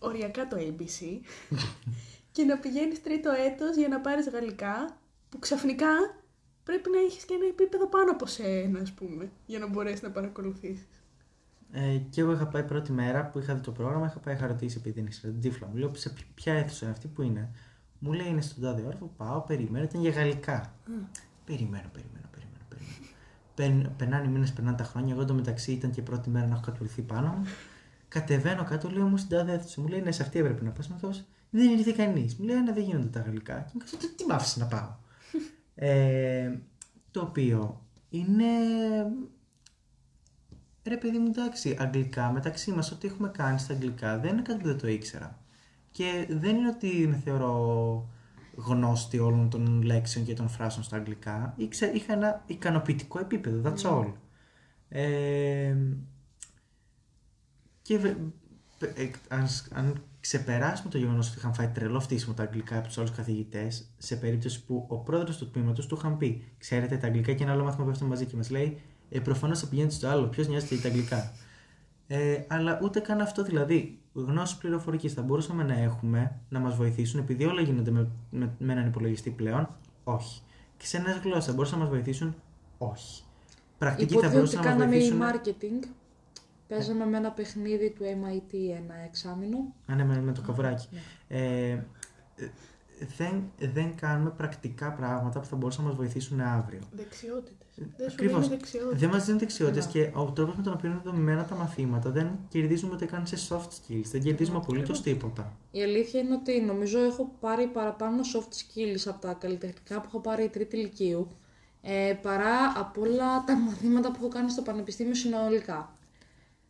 οριακά το ABC, και να πηγαίνεις 3ο έτος για να πάρεις γαλλικά, που ξαφνικά πρέπει να έχεις και ένα επίπεδο πάνω από σένα, ας πούμε, για να μπορέσεις να παρακολουθήσεις. Και εγώ είχα πάει πρώτη μέρα που είχα δει το πρόγραμμα, είχα ρωτήσει επειδή είναι στην τύφλα μου, λέω σε ποια αίθουσα είναι αυτή που είναι. Μου λέει είναι στον τάδε όροφο, πάω, περιμένω, ήταν για γαλλικά. Περιμένω. Περνάνε οι μήνες, περνάνε τα χρόνια, εγώ εντωμεταξύ ήταν και πρώτη μέρα να έχω κατουρηθεί πάνω μου. Κατεβαίνω κάτω, λέω μου στην τάδε αίθουσα. Μου λέει ναι, σε αυτή έπρεπε να πας με αυτός. Δεν ήρθε κανείς. Μου λέει να δεν γίνονται τα γαλλικά. Και μου λέει τι μ' άφησε να πάω. Το οποίο είναι. Ρε παιδί μου, εντάξει, αγγλικά μεταξύ μας, ό,τι έχουμε κάνει στα αγγλικά δεν είναι κάτι που δεν το ήξερα. Και δεν είναι ότι με θεωρώ γνώστη όλων των λέξεων και των φράσεων στα αγγλικά. Είχα ένα ικανοποιητικό επίπεδο. That's all. Και αν ξεπεράσουμε το γεγονός ότι είχαν φάει τρελό φτύσιμο τα αγγλικά από τους άλλους καθηγητές, σε περίπτωση που ο πρόεδρος του τμήματος του είχαν πει: «Ξέρετε, τα αγγλικά και ένα άλλο μάθημα πέφτουν μαζί», και μας λέει: «Προφανώς θα πηγαίνετε στο άλλο. Ποιος νοιάζεται για τα αγγλικά?» Αλλά ούτε καν αυτό, δηλαδή. Γνώσεις πληροφορικής θα μπορούσαμε να έχουμε, να μας βοηθήσουν, επειδή όλα γίνονται με έναν υπολογιστή πλέον. Όχι. Ξένες γλώσσες μπορούσαν να μας βοηθήσουν. Όχι. Πρακτική θα μπορούσαν να μας βοηθήσουν. Κάναμε marketing. Παίζαμε με ένα παιχνίδι του MIT ένα εξάμηνο. Ναι, με το καβουράκι. Ναι. Δεν κάνουμε πρακτικά πράγματα που θα μπορούσαν να μας βοηθήσουν αύριο. Δεξιότητες. Ακριβώς. Δεν μας δίνουν δεξιότητες και ο τρόπος με τον οποίο είναι δομημένα τα μαθήματα, δεν κερδίζουμε ούτε καν σε soft skills. Δεν κερδίζουμε απολύτως τίποτα. Η αλήθεια είναι ότι νομίζω έχω πάρει παραπάνω soft skills από τα καλλιτεχνικά που έχω πάρει τρίτη ηλικίου, παρά από όλα τα μαθήματα που έχω κάνει στο πανεπιστήμιο συνολικά.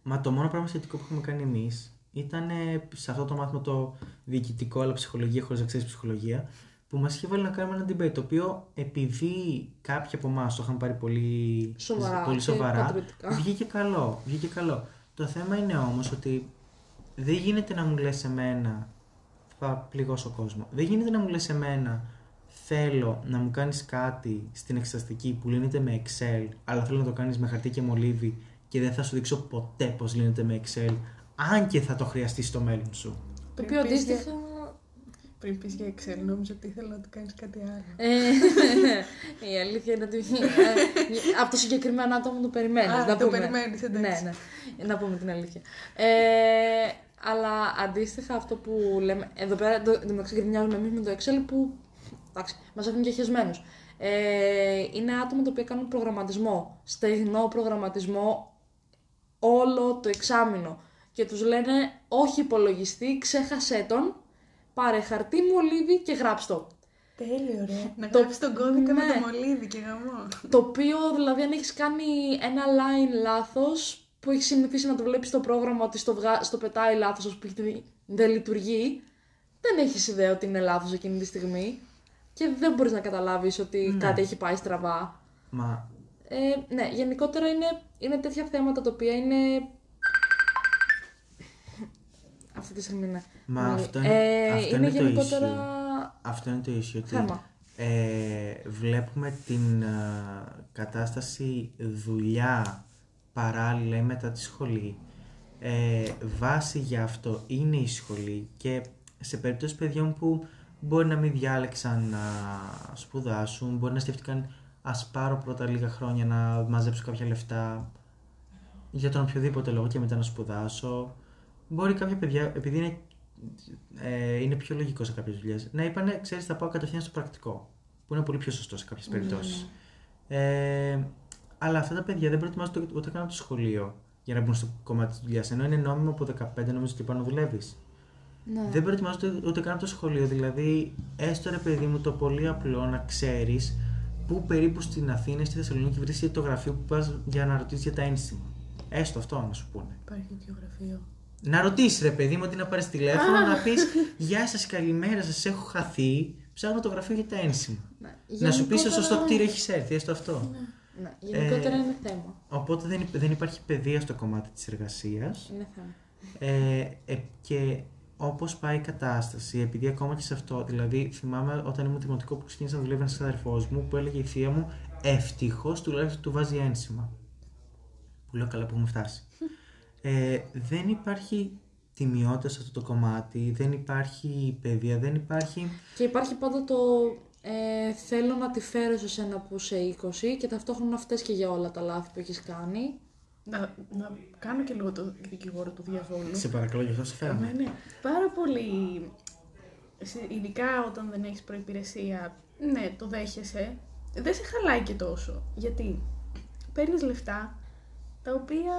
Μα το μόνο πράγμα σχετικό που έχουμε κάνει εμείς ήταν σε αυτό το μάθημα το διοικητικό, αλλά ψυχολογία, χωρίς να ξέρεις ψυχολογία, που μας είχε βάλει να κάνουμε ένα debate, το οποίο επειδή κάποιοι από εμάς το είχαν πάρει πολύ σοβαρά, βγήκε καλό. Το θέμα είναι όμως ότι δεν γίνεται να μου λες εμένα θα πληγώσω κόσμο, δεν γίνεται να μου λες εμένα θέλω να μου κάνεις κάτι στην εξεταστική που λύνεται με Excel, αλλά θέλω να το κάνεις με χαρτί και μολύβι και δεν θα σου δείξω ποτέ πώς λύνεται με Excel, αν και θα το χρειαστείς στο μέλλον σου. Το οποίο αντίστοιχα... Πριν πεις για Excel, νόμιζα ότι ήθελα να του κάνεις κάτι άλλο. Η αλήθεια είναι ότι... από το συγκεκριμένο άτομο το περιμένεις. Α, το περιμένεις, εντάξει. Ναι, να πούμε την αλήθεια. Αλλά αντίστοιχα αυτό που λέμε... Εδώ πέρα το ξεκινιάζουμε εμείς με το Excel που... Εντάξει, μας έχουν και χεσμένους. Είναι άτομα τα οποία κάνουν προγραμματισμό. Στεγνό προγραμματισμό όλο το εξάμηνο. Και τους λένε όχι υπολογιστή, ξέχασέ τον, πάρε χαρτί, μολύβι και γράψτο. Τέλειο ρε, να γράψεις τον κώδικα με το μολύβι και γαμό. Το οποίο δηλαδή αν έχεις κάνει ένα line λάθος που έχεις συνηθίσει να το βλέπεις στο πρόγραμμα ότι στο πετάει λάθος που δεν λειτουργεί, δεν έχεις ιδέα ότι είναι λάθος εκείνη τη στιγμή και δεν μπορείς να καταλάβεις ότι κάτι έχει πάει στραβά. Μα... ναι, γενικότερα είναι τέτοια θέματα τα οποία είναι... Αυτή τη στιγμή είναι. Μα αυτό είναι γενικότερα. Αυτό είναι το issue. Ότι, βλέπουμε την κατάσταση δουλειά παράλληλα μετά τη σχολή. Βάση για αυτό είναι η σχολή και σε περίπτωση παιδιών που μπορεί να μην διάλεξαν να σπουδάσουν, μπορεί να σκέφτηκαν ας πάρω πρώτα λίγα χρόνια να μαζέψω κάποια λεφτά για τον οποιοδήποτε λόγο και μετά να σπουδάσω. Μπορεί κάποια παιδιά, επειδή είναι πιο λογικό σε κάποιες δουλειές, να είπανε, ξέρεις, θα πάω κατευθείαν στο πρακτικό, που είναι πολύ πιο σωστό σε κάποιες περιπτώσεις. Αλλά αυτά τα παιδιά δεν προετοιμάζονται ούτε καν από το σχολείο για να μπουν στο κομμάτι της δουλειάς. Ενώ είναι νόμιμο από 15, νομίζω, και πάνω δουλεύεις. Ναι. Δεν προετοιμάζονται ούτε καν από το σχολείο. Δηλαδή, έστω ρε παιδί μου, το πολύ απλό να ξέρεις πού περίπου στην Αθήνα ή στη Θεσσαλονίκη βρίσκεται το γραφείο που πας για να ρωτήσεις για τα ένσημα. Έστω αυτό να σου πούνε. Υπάρχει και γραφείο. Να ρωτήσεις ρε παιδί μου, ότι να πάρεις τηλέφωνο, να πεις «Γεια σας, καλημέρα σας, έχω χαθεί, ψάχνω το γραφείο για τα ένσημα». Να σου πεις σωστό κτίριο έχεις έρθει, έστω αυτό. Ναι. Γενικότερα είναι θέμα. Οπότε δεν υπάρχει παιδεία στο κομμάτι της εργασίας. Είναι θέμα. Και όπως πάει η κατάσταση, επειδή ακόμα και σε αυτό, δηλαδή θυμάμαι όταν ήμουν δημοτικό που ξεκίνησα να δουλεύει ένας αδερφός μου που έλεγε η θεία μου «Ευτυχώς τουλάχιστον του βάζει ένσημα». Που λέω καλά που έχουμε φτάσει. Δεν υπάρχει τιμιότητα σε αυτό το κομμάτι, δεν υπάρχει παιδεία, δεν υπάρχει... Και υπάρχει πάντα το θέλω να τη φέρω σε σένα που είσαι 20 και ταυτόχρονα αυτές και για όλα τα λάθη που έχεις κάνει. Να κάνω και λίγο το δικηγόρο του διαβόλου. Σε παρακαλώ, γι' αυτό σε φέρω. Ναι. Πάρα πολύ, ειδικά όταν δεν έχεις προϋπηρεσία, ναι, το δέχεσαι. Δεν σε χαλάει και τόσο, γιατί παίρνεις λεφτά, τα οποία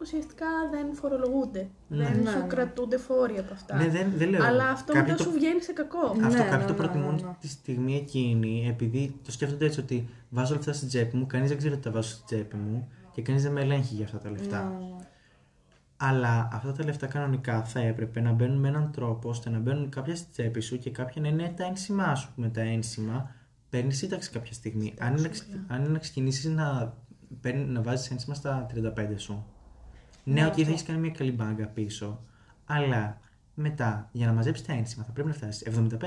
ουσιαστικά δεν φορολογούνται. Ναι. Δεν σου κρατούνται φόροι από αυτά. Ναι, δεν λέω. Αλλά αυτό μετά σου βγαίνει σε κακό. Αυτό κάποιοι το προτιμούν τη στιγμή εκείνη, επειδή το σκέφτονται έτσι ότι βάζω λεφτά στην τσέπη μου, κανείς δεν ξέρει ότι τα βάζω στην τσέπη μου και κανείς δεν με ελέγχει για αυτά τα λεφτά. Ναι. Αλλά αυτά τα λεφτά κανονικά θα έπρεπε να μπαίνουν με έναν τρόπο ώστε να μπαίνουν κάποια στη τσέπη σου και κάποια να είναι τα ένσημά σου. Με τα ένσημα παίρνει σύνταξη κάποια στιγμή. Αν είναι να ξεκινήσει να βάζεις ένσημα στα 35 σου. Ναι, ότι θα έχεις κάνει μια καλή μπάγκα πίσω, Αλλά μετά για να μαζέψει τα ένσημα θα πρέπει να φτάσει 75.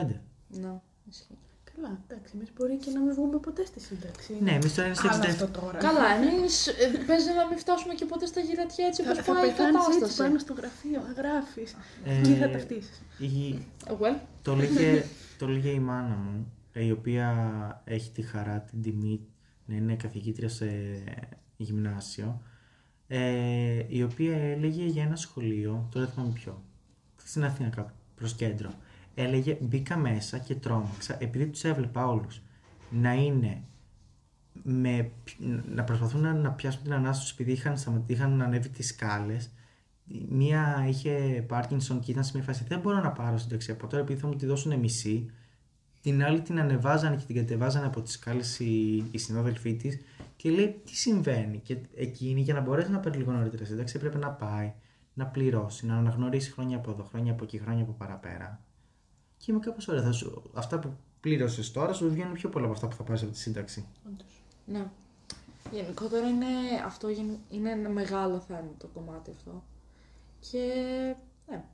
Ναι, ισχύει. Καλά, εντάξει, εμείς μπορεί και να μην βγούμε ποτέ στη σύνταξη. Ναι, εμείς τώρα είναι στο 60. Καλά, εμείς παίζει να μην φτάσουμε και ποτέ στα γυρατιά έτσι όπως πάει η κατάσταση. Έτσι πάνω στο γραφείο, γράφεις και θα τα χτίσεις. Well. Το λέγε η μάνα μου, η οποία έχει τη χαρά, την τιμή να είναι καθηγήτρια σε γυμνάσιο, η οποία έλεγε για ένα σχολείο, τώρα δεν θυμάμαι ποιο, στην Αθήνα κάπου, προς κέντρο. Έλεγε, μπήκα μέσα και τρόμαξα επειδή τους έβλεπα όλους να είναι να προσπαθούν να πιάσουν την ανάσα τους επειδή είχαν ανέβει τις σκάλες. Μία είχε Πάρκινσον και ήταν σε μια φάση δεν μπορώ να πάρω σύνταξη από τώρα επειδή θα μου τη δώσουν μισή. Την άλλη την ανεβάζανε και την κατεβάζανε από τις σκάλες οι συνάδελφοί της και λέει τι συμβαίνει. Και εκείνη για να μπορέσει να πάρει λίγο νωρίτερα σύνταξη έπρεπε να πάει, να πληρώσει, να αναγνωρίσει χρόνια από εδώ, χρόνια από εκεί, χρόνια από παραπέρα. Και είμαι κάπως ωραία. Αυτά που πλήρωσες τώρα σου βγαίνουν πιο πολλά από αυτά που θα πάρεις από τη σύνταξη. Όντως. Ναι. Γενικότερα είναι αυτό, είναι ένα μεγάλο θέμα το κομμάτι αυτό. Και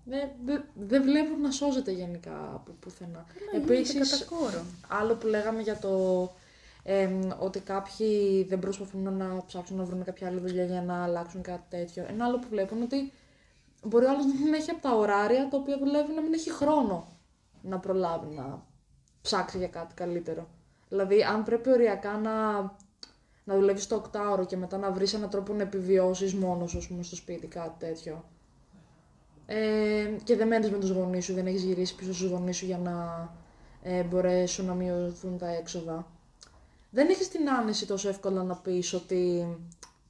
ναι, δεν βλέπω να σώζεται γενικά από πουθενά. Επίσης, άλλο που λέγαμε για το ότι κάποιοι δεν προσπαθούν να ψάξουν να βρουν κάποια άλλη δουλειά για να αλλάξουν κάτι τέτοιο. Ένα άλλο που βλέπουν ότι μπορεί ο άλλος να μην έχει από τα ωράρια τα οποία δουλεύει να μην έχει χρόνο να προλάβει να ψάξει για κάτι καλύτερο. Δηλαδή, αν πρέπει οριακά να δουλεύεις το 8ωρο και μετά να βρεις έναν τρόπο να επιβιώσεις μόνος, ας πούμε, στο σπίτι, κάτι τέτοιο. Και δεν μένεις με τους γονείς σου, δεν έχεις γυρίσει πίσω στους γονείς σου για να μπορέσουν να μειωθούν τα έξοδα. Δεν έχεις την άνεση τόσο εύκολα να πεις ότι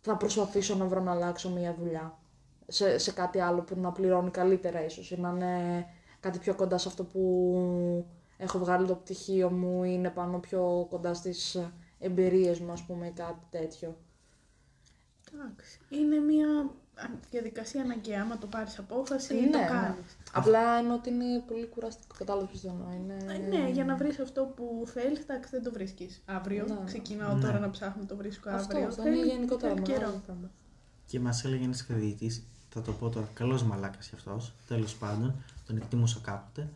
θα προσπαθήσω να βρω να αλλάξω μία δουλειά σε κάτι άλλο που να πληρώνει καλύτερα, ίσως, ή να είναι κάτι πιο κοντά σε αυτό που έχω βγάλει το πτυχίο μου, είναι πάνω πιο κοντά στις εμπειρίες μου, ας πούμε, κάτι τέτοιο. Εντάξει. Είναι μια διαδικασία αναγκαία, άμα το πάρεις απόφαση ή το κάνεις. Απλά εννοώ ότι είναι πολύ κουραστικό, κατάλαβες τι εννοώ. Ναι, για να βρεις αυτό που θέλεις, εντάξει, δεν το βρίσκεις αύριο. Ναι. Ξεκινάω τώρα να ψάχνω, το βρίσκω αύριο. Αυτό είναι γενικότερα. Και μας έλεγε ένας καθηγητής, θα το πω τώρα, καλός μαλάκας κι αυτός, τέλος πάντων, τον εκτιμούσα κάποτε,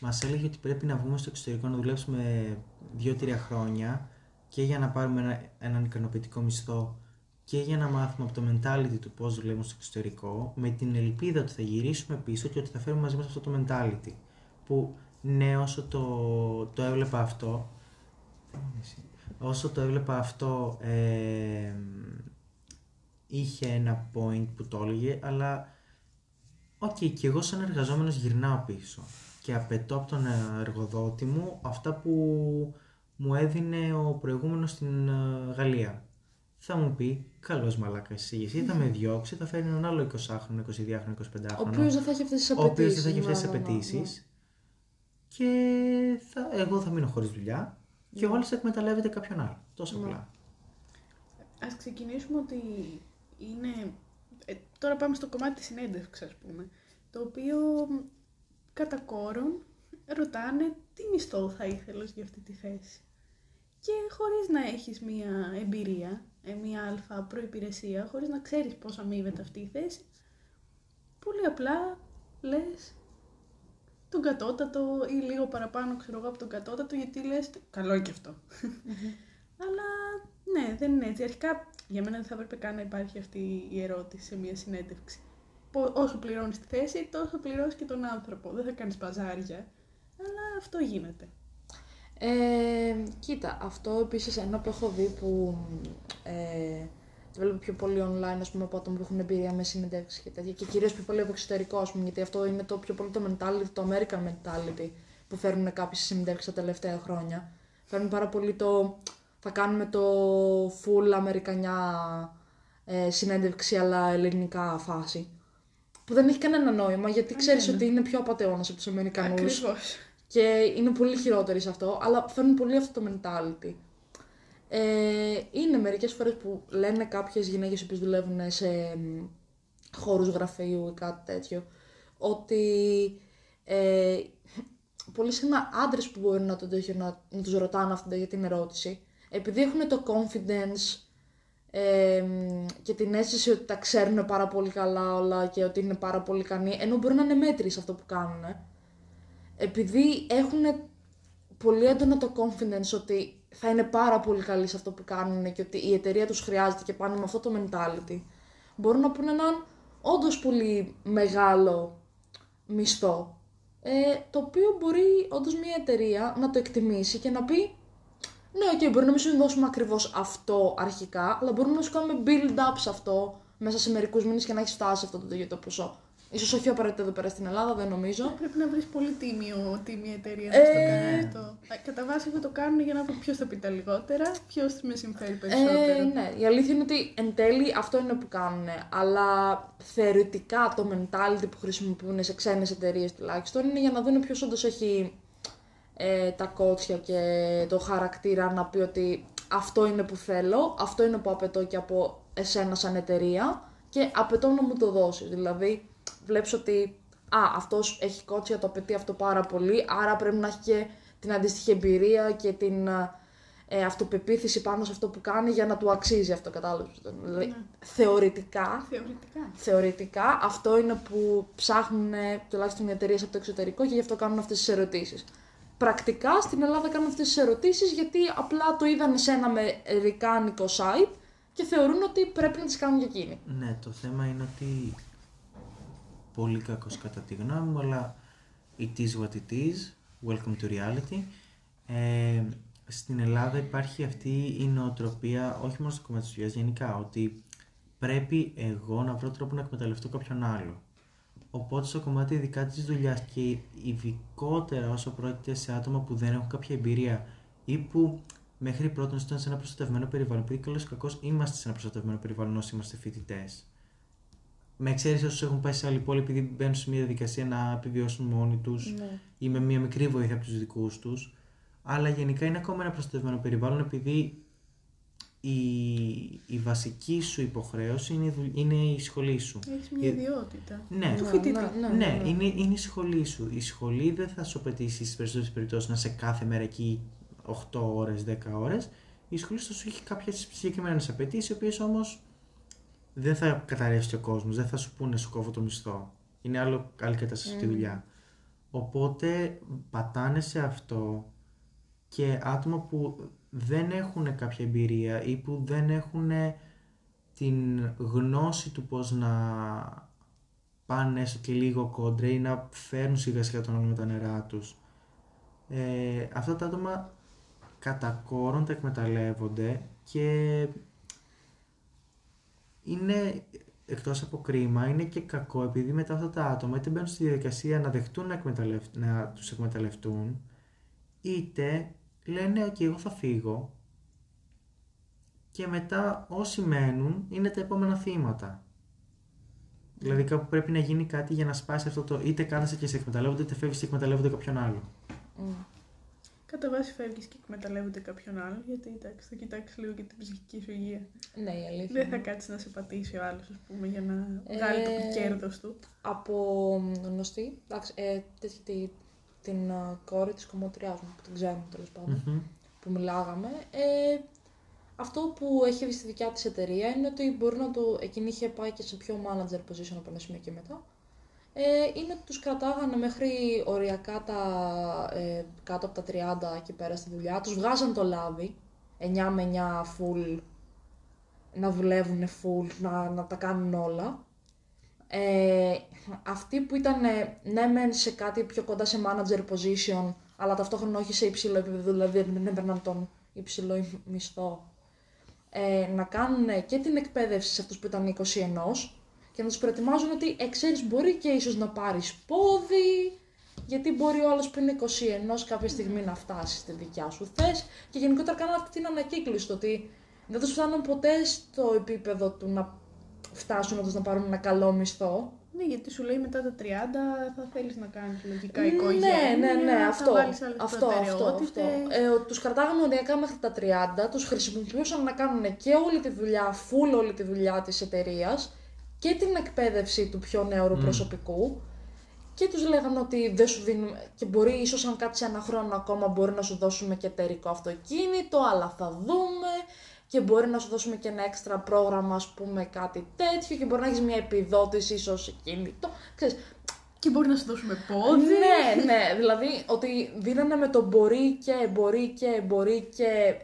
μας έλεγε ότι πρέπει να βγούμε στο εξωτερικό να δουλέψουμε 2-3 χρόνια και για να πάρουμε έναν ικανοποιητικό μισθό και για να μάθουμε από το mentality του πώς δουλεύουμε στο εξωτερικό, με την ελπίδα ότι θα γυρίσουμε πίσω και ότι θα φέρουμε μαζί μας αυτό το mentality. Που ναι, όσο το έβλεπα αυτό, είχε ένα point που το έλεγε, αλλά και εγώ σαν εργαζόμενος γυρνάω πίσω και απαιτώ από τον εργοδότη μου αυτά που μου έδινε ο προηγούμενος στην Γαλλία. Θα μου πει, καλός μαλάκα εσύ, θα με διώξει, θα φέρει έναν άλλο 20χρονο, 22χρονο, 25χρονο, ο οποίος δεν θα έχει αυτές τις απαιτήσεις και εγώ θα μείνω χωρίς δουλειά και ο άλλος θα εκμεταλλεύεται κάποιον άλλο, τόσο απλά. Ας ξεκινήσουμε ότι είναι... τώρα πάμε στο κομμάτι της συνέντευξης, ας πούμε, το οποίο κατά κόρον ρωτάνε τι μισθό θα ήθελες για αυτή τη θέση. Και χωρίς να έχεις μία εμπειρία, μία αλφα προϋπηρεσία, χωρίς να ξέρεις πώς αμείβεται αυτή η θέση, πολύ απλά λες τον κατώτατο ή λίγο παραπάνω, ξέρω εγώ, από τον κατώτατο, γιατί λες καλό και αυτό. Αλλά ναι, δεν είναι έτσι. Αρχικά για μένα δεν θα έπρεπε καν να υπάρχει αυτή η ερώτηση σε μια συνέντευξη. Όσο πληρώνεις τη θέση, τόσο πληρώνεις και τον άνθρωπο. Δεν θα κάνεις παζάρια. Αλλά αυτό γίνεται. Κοίτα, αυτό επίσης ένα που έχω δει που το βλέπω πιο πολύ online, ας πούμε, από άτομα που έχουν εμπειρία με συνέντευξη και τέτοια. Και κυρίως πιο πολύ από εξωτερικό, ας πούμε, γιατί αυτό είναι το πιο πολύ το mentality, το American mentality που φέρνουν κάποιοι στις συνέντευξεις τα τελευταία χρόνια. Φέρνουν πάρα πολύ το. Θα κάνουμε το full αμερικανιά συνέντευξη, αλλά ελληνικά φάση. Που δεν έχει κανένα νόημα, γιατί ξέρεις ότι είναι πιο απατεώνας από τους Αμερικανούς. Ακριβώς. Και είναι πολύ χειρότεροι σε αυτό, αλλά φέρνουν πολύ αυτό το mentality. Είναι μερικές φορές που λένε κάποιες γυναίκες που δουλεύουν σε χώρους γραφείου ή κάτι τέτοιο, ότι πολύ συχνά άντρες που μπορεί να τους ρωτάνε αυτή την ερώτηση, επειδή έχουν το confidence και την αίσθηση ότι τα ξέρουν πάρα πολύ καλά όλα και ότι είναι πάρα πολύ ικανοί, ενώ μπορεί να είναι μέτροι σε αυτό που κάνουν. Επειδή έχουν πολύ έντονα το confidence ότι θα είναι πάρα πολύ καλοί σε αυτό που κάνουν και ότι η εταιρεία τους χρειάζεται και πάνε με αυτό το mentality, μπορούν να πούνε έναν όντως πολύ μεγάλο μισθό, το οποίο μπορεί όντως μια εταιρεία να το εκτιμήσει και να πει ναι, okay, μπορεί να μην σου δώσουμε ακριβώς αυτό αρχικά, αλλά μπορούμε να σου κάνουμε build-up σε αυτό μέσα σε μερικούς μήνες και να έχεις φτάσει σε αυτό το ίδιο ποσό. Ίσως όχι απαραίτητα εδώ πέρα στην Ελλάδα, δεν νομίζω. Πρέπει να βρεις πολύ τίμια εταιρεία να το κάνει αυτό. Κατά βάση θα το κάνουν για να δουν ποιος θα πει τα λιγότερα, ποιος με συμφέρει περισσότερο. Ναι, η αλήθεια είναι ότι εν τέλει αυτό είναι που κάνουν. Αλλά θεωρητικά το mentality που χρησιμοποιούν σε ξένες εταιρείες τουλάχιστον είναι για να δουν ποιος όντως έχει τα κότσια και το χαρακτήρα να πει ότι αυτό είναι που θέλω, αυτό είναι που απαιτώ και από εσένα σαν εταιρεία και απαιτώ να μου το δώσεις. Δηλαδή, βλέπεις ότι αυτός έχει κότσια, το απαιτεί αυτό πάρα πολύ, άρα πρέπει να έχει και την αντίστοιχη εμπειρία και την αυτοπεποίθηση πάνω σε αυτό που κάνει για να του αξίζει αυτό, κατάλαβες. Δηλαδή, ναι. Θεωρητικά αυτό είναι που ψάχνουν τουλάχιστον οι εταιρείες από το εξωτερικό και γι' αυτό κάνουν αυτές τις ερωτήσεις. Πρακτικά στην Ελλάδα κάνουν αυτές τις ερωτήσεις γιατί απλά το είδαν σε ένα αμερικάνικο site και θεωρούν ότι πρέπει να τις κάνουν και εκείνοι. Ναι, το θέμα είναι ότι πολύ κακός κατά τη γνώμη μου, αλλά it is what it is, welcome to reality. Στην Ελλάδα υπάρχει αυτή η νοοτροπία, όχι μόνο στο κομμάτι της δουλειάς, γενικά, ότι πρέπει εγώ να βρω τρόπο να εκμεταλλευτώ κάποιον άλλο. Οπότε στο κομμάτι ειδικά της δουλειάς και ειδικότερα όσο πρόκειται σε άτομα που δεν έχουν κάποια εμπειρία ή που μέχρι πρώτον ήταν σε ένα προστατευμένο περιβάλλον, επειδή καλώς ή κακώς είμαστε σε ένα προστατευμένο περιβάλλον όσοι είμαστε φοιτητές. Με εξαίρεση όσους έχουν πάει σε άλλη πόλη επειδή μπαίνουν σε μια διαδικασία να επιβιώσουν μόνοι τους ή με μια μικρή βοήθεια από τους δικούς τους. Αλλά γενικά είναι ακόμα ένα προστατευμένο περιβάλλον επειδή η βασική σου υποχρέωση είναι η σχολή σου. Έχεις μια ιδιότητα. Ναι, ναι, είναι η σχολή σου. Η σχολή δεν θα σου απαιτήσει στις περισσότερες περιπτώσεις να είσαι κάθε μέρα εκεί 8 ώρες, 10 ώρες. Η σχολή σου έχει κάποιες συγκεκριμένες απαιτήσεις, οι οποίες όμως δεν θα καταρρεύσει ο κόσμος, δεν θα σου πούνε σου κόβω το μισθό. Είναι άλλη κατάσταση στη δουλειά. Οπότε πατάνε σε αυτό και άτομα που δεν έχουν κάποια εμπειρία ή που δεν έχουν την γνώση του πώς να πάνε έστω και λίγο κόντρα ή να φέρνουν σιγά σιγά τον άλλο με τα νερά τους. Αυτά τα άτομα κατά κόρον τα εκμεταλλεύονται και είναι εκτός από κρίμα, είναι και κακό επειδή μετά αυτά τα άτομα είτε μπαίνουν στη διαδικασία να δεχτούν να τους εκμεταλλευτούν είτε λένε ότι εγώ θα φύγω και μετά όσοι μένουν είναι τα επόμενα θύματα. Δηλαδή κάπου πρέπει να γίνει κάτι για να σπάσει αυτό το είτε κάθεσαι και σε εκμεταλλεύονται είτε φεύγεις και εκμεταλλεύονται κάποιον άλλο. Κατά βάση φεύγεις και εκμεταλλεύονται κάποιον άλλο γιατί θα κοιτάξεις λίγο και την ψυχική σου υγεία. Ναι, η αλήθεια. Δεν θα κάτσεις να σε πατήσει ο άλλος, ας πούμε, για να βγάλει το κέρδος του. Από γνωστή, εντάξει, την κόρη της κομμωτριάς μου, που την ξέρουμε τέλος πάντων, που μιλάγαμε, αυτό που έχει δει στη δικιά της εταιρεία είναι ότι μπορεί να το, εκείνη είχε πάει και σε πιο manager position από ένα σημείο και μετά, είναι ότι τους κρατάγανε μέχρι οριακά κάτω από τα 30 εκεί πέρα στη δουλειά, τους βγάζαν το λάδι, 9 με 9 full, να δουλεύουν full, να τα κάνουν όλα. Αυτοί που ήταν ναι μεν σε κάτι πιο κοντά σε manager position αλλά ταυτόχρονα όχι σε υψηλό επίπεδο, δηλαδή δεν έπαιρναν τον υψηλό μισθό, να κάνουν και την εκπαίδευση σε αυτούς που ήταν 21 και να τους προετοιμάζουν ότι ξέρεις μπορεί και ίσως να πάρεις πόδι γιατί μπορεί ο άλλος που είναι 21 κάποια στιγμή να φτάσει στη δικιά σου θέση και γενικότερα κάνουν αυτή την ανακύκλωση το ότι δεν τους φτάνουν ποτέ στο επίπεδο του να φτάσουν όντως να πάρουν ένα καλό μισθό. Ναι, γιατί σου λέει μετά τα 30 θα θέλεις να κάνεις λογικά οικογένεια. Ναι, αυτό. Τους κρατάγανε οριακά μέχρι τα 30, τους χρησιμοποιούσαν να κάνουν και όλη τη δουλειά, full όλη τη δουλειά της εταιρείας και την εκπαίδευση του πιο νεαρού προσωπικού και τους λέγανε ότι δεν σου δίνουμε και μπορεί ίσως αν κάτσει ένα χρόνο ακόμα μπορεί να σου δώσουμε και εταιρικό αυτοκίνητο, αλλά θα δούμε. και μπορεί να σου δώσουμε και ένα έξτρα πρόγραμμα, ας πούμε, κάτι τέτοιο, και μπορεί να έχεις μια επιδότηση ίσως κινητό, ξέρεις. Και μπορεί να σου δώσουμε πόδι. Ναι, ναι, δηλαδή ότι δίνανε με το μπορεί και, μπορεί και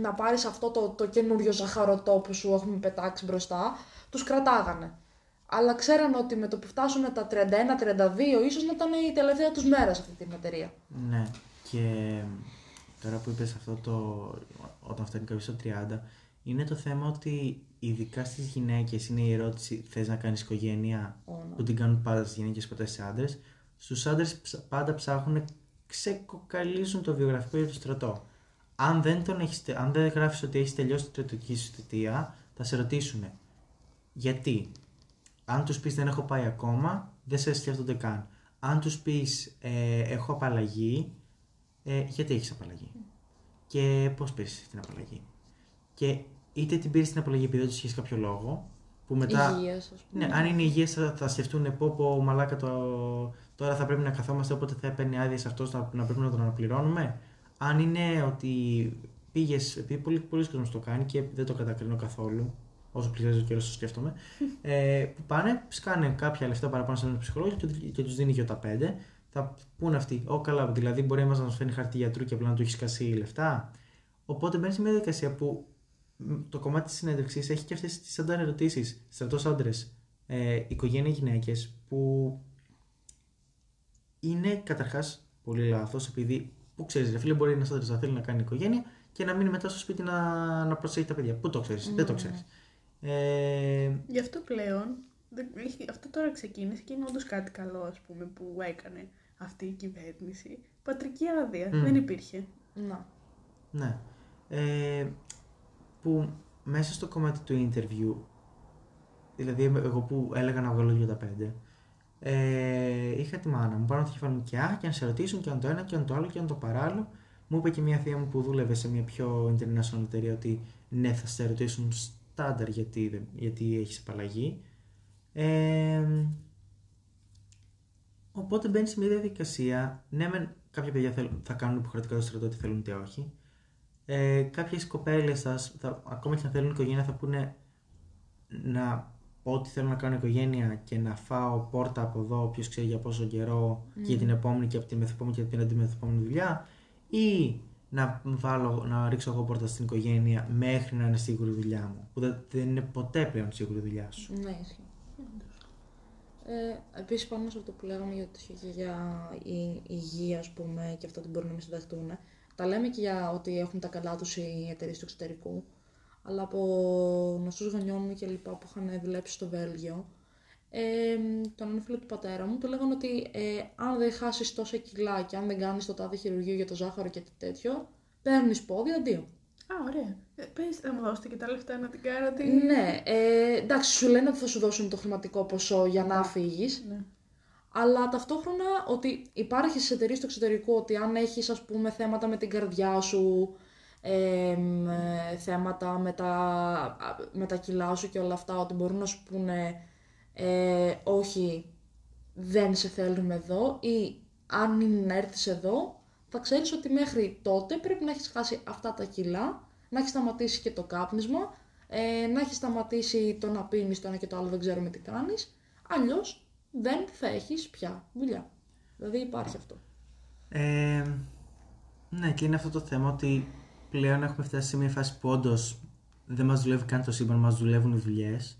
να πάρεις αυτό το καινούριο ζαχαρωτό που σου έχουμε πετάξει μπροστά, τους κρατάγανε. Αλλά ξέρανε ότι με το που φτάσουνε τα 31-32 ίσως να ήταν η τελευταία τους μέρα αυτή την εταιρεία. Ναι, και τώρα που είπες αυτό όταν φτάνει κάποιος στο 30, είναι το θέμα ότι ειδικά στις γυναίκες είναι η ερώτηση θες να κάνεις οικογένεια, που την κάνουν πάντα στις γυναίκες, ποτέ σε άντρες. Στους άντρες πάντα ψάχνουν, ξεκοκαλίζουν το βιογραφικό για το στρατό. Αν δεν γράφεις ότι έχεις τελειώσει τη στρατιωτική σου θητεία, θα σε ρωτήσουν. Γιατί? Αν τους πεις δεν έχω πάει ακόμα, δεν σε σκέφτονται καν. Αν τους πεις έχω απαλλαγή, γιατί έχεις απαλλαγή και πώς πήρες την απαλλαγή. Και είτε την πήρες την απαλλαγή επειδή τους είχες κάποιο λόγο, που μετά. Υγείας, ας πούμε. Ναι, αν είναι υγείας θα σκεφτούν πω μαλάκα τώρα θα πρέπει να καθόμαστε, οπότε θα παίρνει άδειες αυτός να πρέπει να τον αναπληρώνουμε. Αν είναι ότι πήγες, επειδή πολλοί κόσμος το κάνει και δεν το κατακρίνω καθόλου, όσο πλησιάζει ο καιρός το σκέφτομαι, που πάνε, σκάνε κάποια λεφτά παραπάνω σε έναν ψυχολόγο και τους δίνει και τα 5. Θα πούνε αυτοί, καλά, δηλαδή μπορεί να μας φέρνει χαρτί γιατρού και απλά να του έχει κασεί λεφτά. Οπότε μπαίνει σε μια διαδικασία που το κομμάτι της συνέντευξης έχει και αυτές τις ανταναρωτήσεις. Στρατός άντρες, οικογένεια γυναίκες, που είναι καταρχάς πολύ λάθος, επειδή που ξέρεις, ρε φίλε, μπορεί ένας άντρας να θέλει να κάνει οικογένεια και να μείνει μετά στο σπίτι να προσέχει τα παιδιά. Πού το ξέρεις, δεν το ξέρεις. Γι' αυτό πλέον. Αυτό τώρα ξεκίνησε και είναι όντως κάτι καλό, ας πούμε, που έκανε αυτή η κυβέρνηση. Πατρική άδεια. Δεν υπήρχε. Να. Ναι. Που μέσα στο κομμάτι του interview, δηλαδή εγώ που έλεγα να βγάλω 25, είχα τη μάνα μου πάνω να τη χεφάνουν και και να σε ρωτήσουν και αν το ένα και αν το άλλο και αν το παράλληλο. Μου είπε και μια θεία μου που δούλευε σε μια πιο international εταιρεία ότι ναι, θα σε ρωτήσουν στάνταρ γιατί έχεις απαλλαγή. Οπότε μπαίνει σε μια διαδικασία. Ναι, κάποια παιδιά θα κάνουν υποχρεωτικά το στρατό, τι θέλουν είτε όχι. Κάποιες κοπέλες ακόμα και να θέλουν οικογένεια, θα πούνε να πω ότι θέλω να κάνω οικογένεια και να φάω πόρτα από εδώ, ποιος ξέρει για πόσο καιρό, και για την επόμενη και από την μεθεπόμενη και από την αντιμεθεπόμενη δουλειά, ή να ρίξω εγώ πόρτα στην οικογένεια μέχρι να είναι σίγουρη η δουλειά μου, που δεν είναι ποτέ πλέον σίγουρη η δουλειά σου. Ναι, ισχύει. Επίσης, πάνω σε αυτό που λέγαμε για η υγεία, ας πούμε, και αυτά που μπορούν να μην συνταχτούν, τα λέμε και για ότι έχουν τα καλά τους οι εταιρείες του εξωτερικού, αλλά από γνωστούς γονιών μου και λοιπά που είχαν δουλέψει στο Βέλγιο, τον φίλο του πατέρα μου, του λέγανε ότι αν δεν χάσεις τόσα κιλά και αν δεν κάνεις το τάδε χειρουργείο για το ζάχαρο και τέτοιο, παίρνεις πόδι, αντίο. Α, ωραία. Πες, θα μου δώσετε και τα λεφτά να την κάνω τι. Ναι, εντάξει, σου λένε ότι θα σου δώσουν το χρηματικό ποσό για να φύγεις. Ναι. Αλλά ταυτόχρονα ότι υπάρχει στις εταιρείες του εξωτερικού ότι αν έχεις, ας πούμε, θέματα με την καρδιά σου, θέματα με τα κιλά σου και όλα αυτά, ότι μπορούν να σου πούνε όχι, δεν σε θέλουμε εδώ, ή αν είναι να έρθεις εδώ, θα ξέρεις ότι μέχρι τότε πρέπει να έχεις χάσει αυτά τα κιλά, να έχεις σταματήσει και το κάπνισμα, να έχεις σταματήσει το να πίνεις το ένα και το άλλο, δεν ξέρουμε τι κάνεις, αλλιώς δεν θα έχεις πια δουλειά. Δηλαδή υπάρχει αυτό. Ναι, και είναι αυτό το θέμα ότι πλέον έχουμε φτάσει σε μια φάση που όντως δεν μας δουλεύει καν το σύμπαν, μας δουλεύουν οι δουλειές.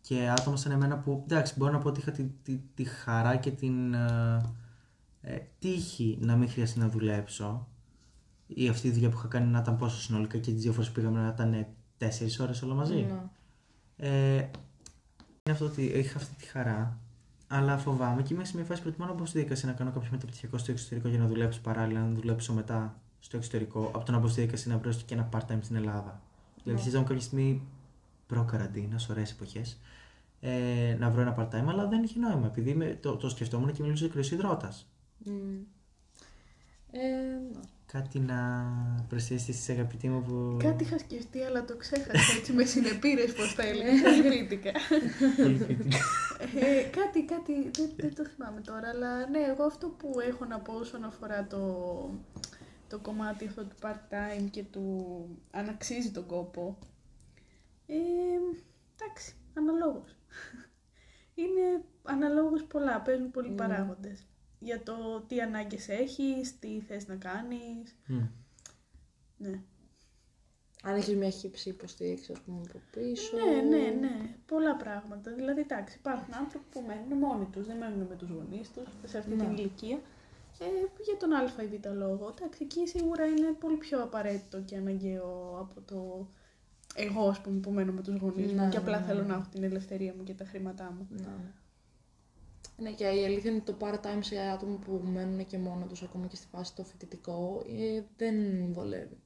Και άτομα σαν εμένα που, εντάξει, μπορώ να πω ότι είχα τη χαρά και την τύχη να μην χρειαστεί να δουλέψω. Ή αυτή η δουλειά που είχα κάνει να ήταν πόσο συνολικά, και τις δύο φορές που πήγαμε να ήταν 4 ώρες όλα μαζί. Mm. Είναι αυτό ότι είχα αυτή τη χαρά, αλλά φοβάμαι και είμαι σε μια φάση που προτιμώ να μπω στη διαδικασία να κάνω κάποιο μεταπτυχιακό στο εξωτερικό για να δουλέψω παράλληλα, να δουλέψω μετά στο εξωτερικό, από το να μπω στη διαδικασία να βρω και ένα part-time στην Ελλάδα. Yeah. Δηλαδή, συζητάμε κάποια στιγμή προ-καραντίνα, ωραίες εποχές, να βρω ένα part-time, αλλά δεν είχε νόημα, επειδή το σκεφτόμουν και μιλούσα κρυός υδρότας. Κάτι να προσθέσεις, αγαπητή μου, που. Κάτι είχα σκεφτεί, αλλά το ξέχασα έτσι με συνεπήρες, πώς τα έλεγα. Λυπήθηκα. Κάτι, δεν το θυμάμαι τώρα, αλλά ναι, εγώ αυτό που έχω να πω όσον αφορά το το κομμάτι αυτό του part-time και του αν αξίζει τον κόπο. Εντάξει, αναλόγως. Είναι αναλόγως πολλά, παίζουν πολλοί παράγοντες. Για το τι ανάγκες έχεις, τι θες να κάνεις. Ναι. Αν έχεις μια χύψη υποστήριξη, ας πούμε, από πίσω. Ναι. Πολλά πράγματα. Δηλαδή, εντάξει, υπάρχουν άνθρωποι που μένουν μόνοι τους, δεν μένουν με τους γονείς τους σε αυτή την ηλικία. Για τον α ή β λόγο. Εντάξει, εκεί σίγουρα είναι πολύ πιο απαραίτητο και αναγκαίο από το εγώ, ας πούμε, που μένω με τους γονείς μου και απλά θέλω να έχω την ελευθερία μου και τα χρήματά μου. Ναι, και η αλήθεια είναι το part-time σε άτομα που μένουν και μόνο τους, ακόμα και στη φάση το φοιτητικό, δεν βολεύει.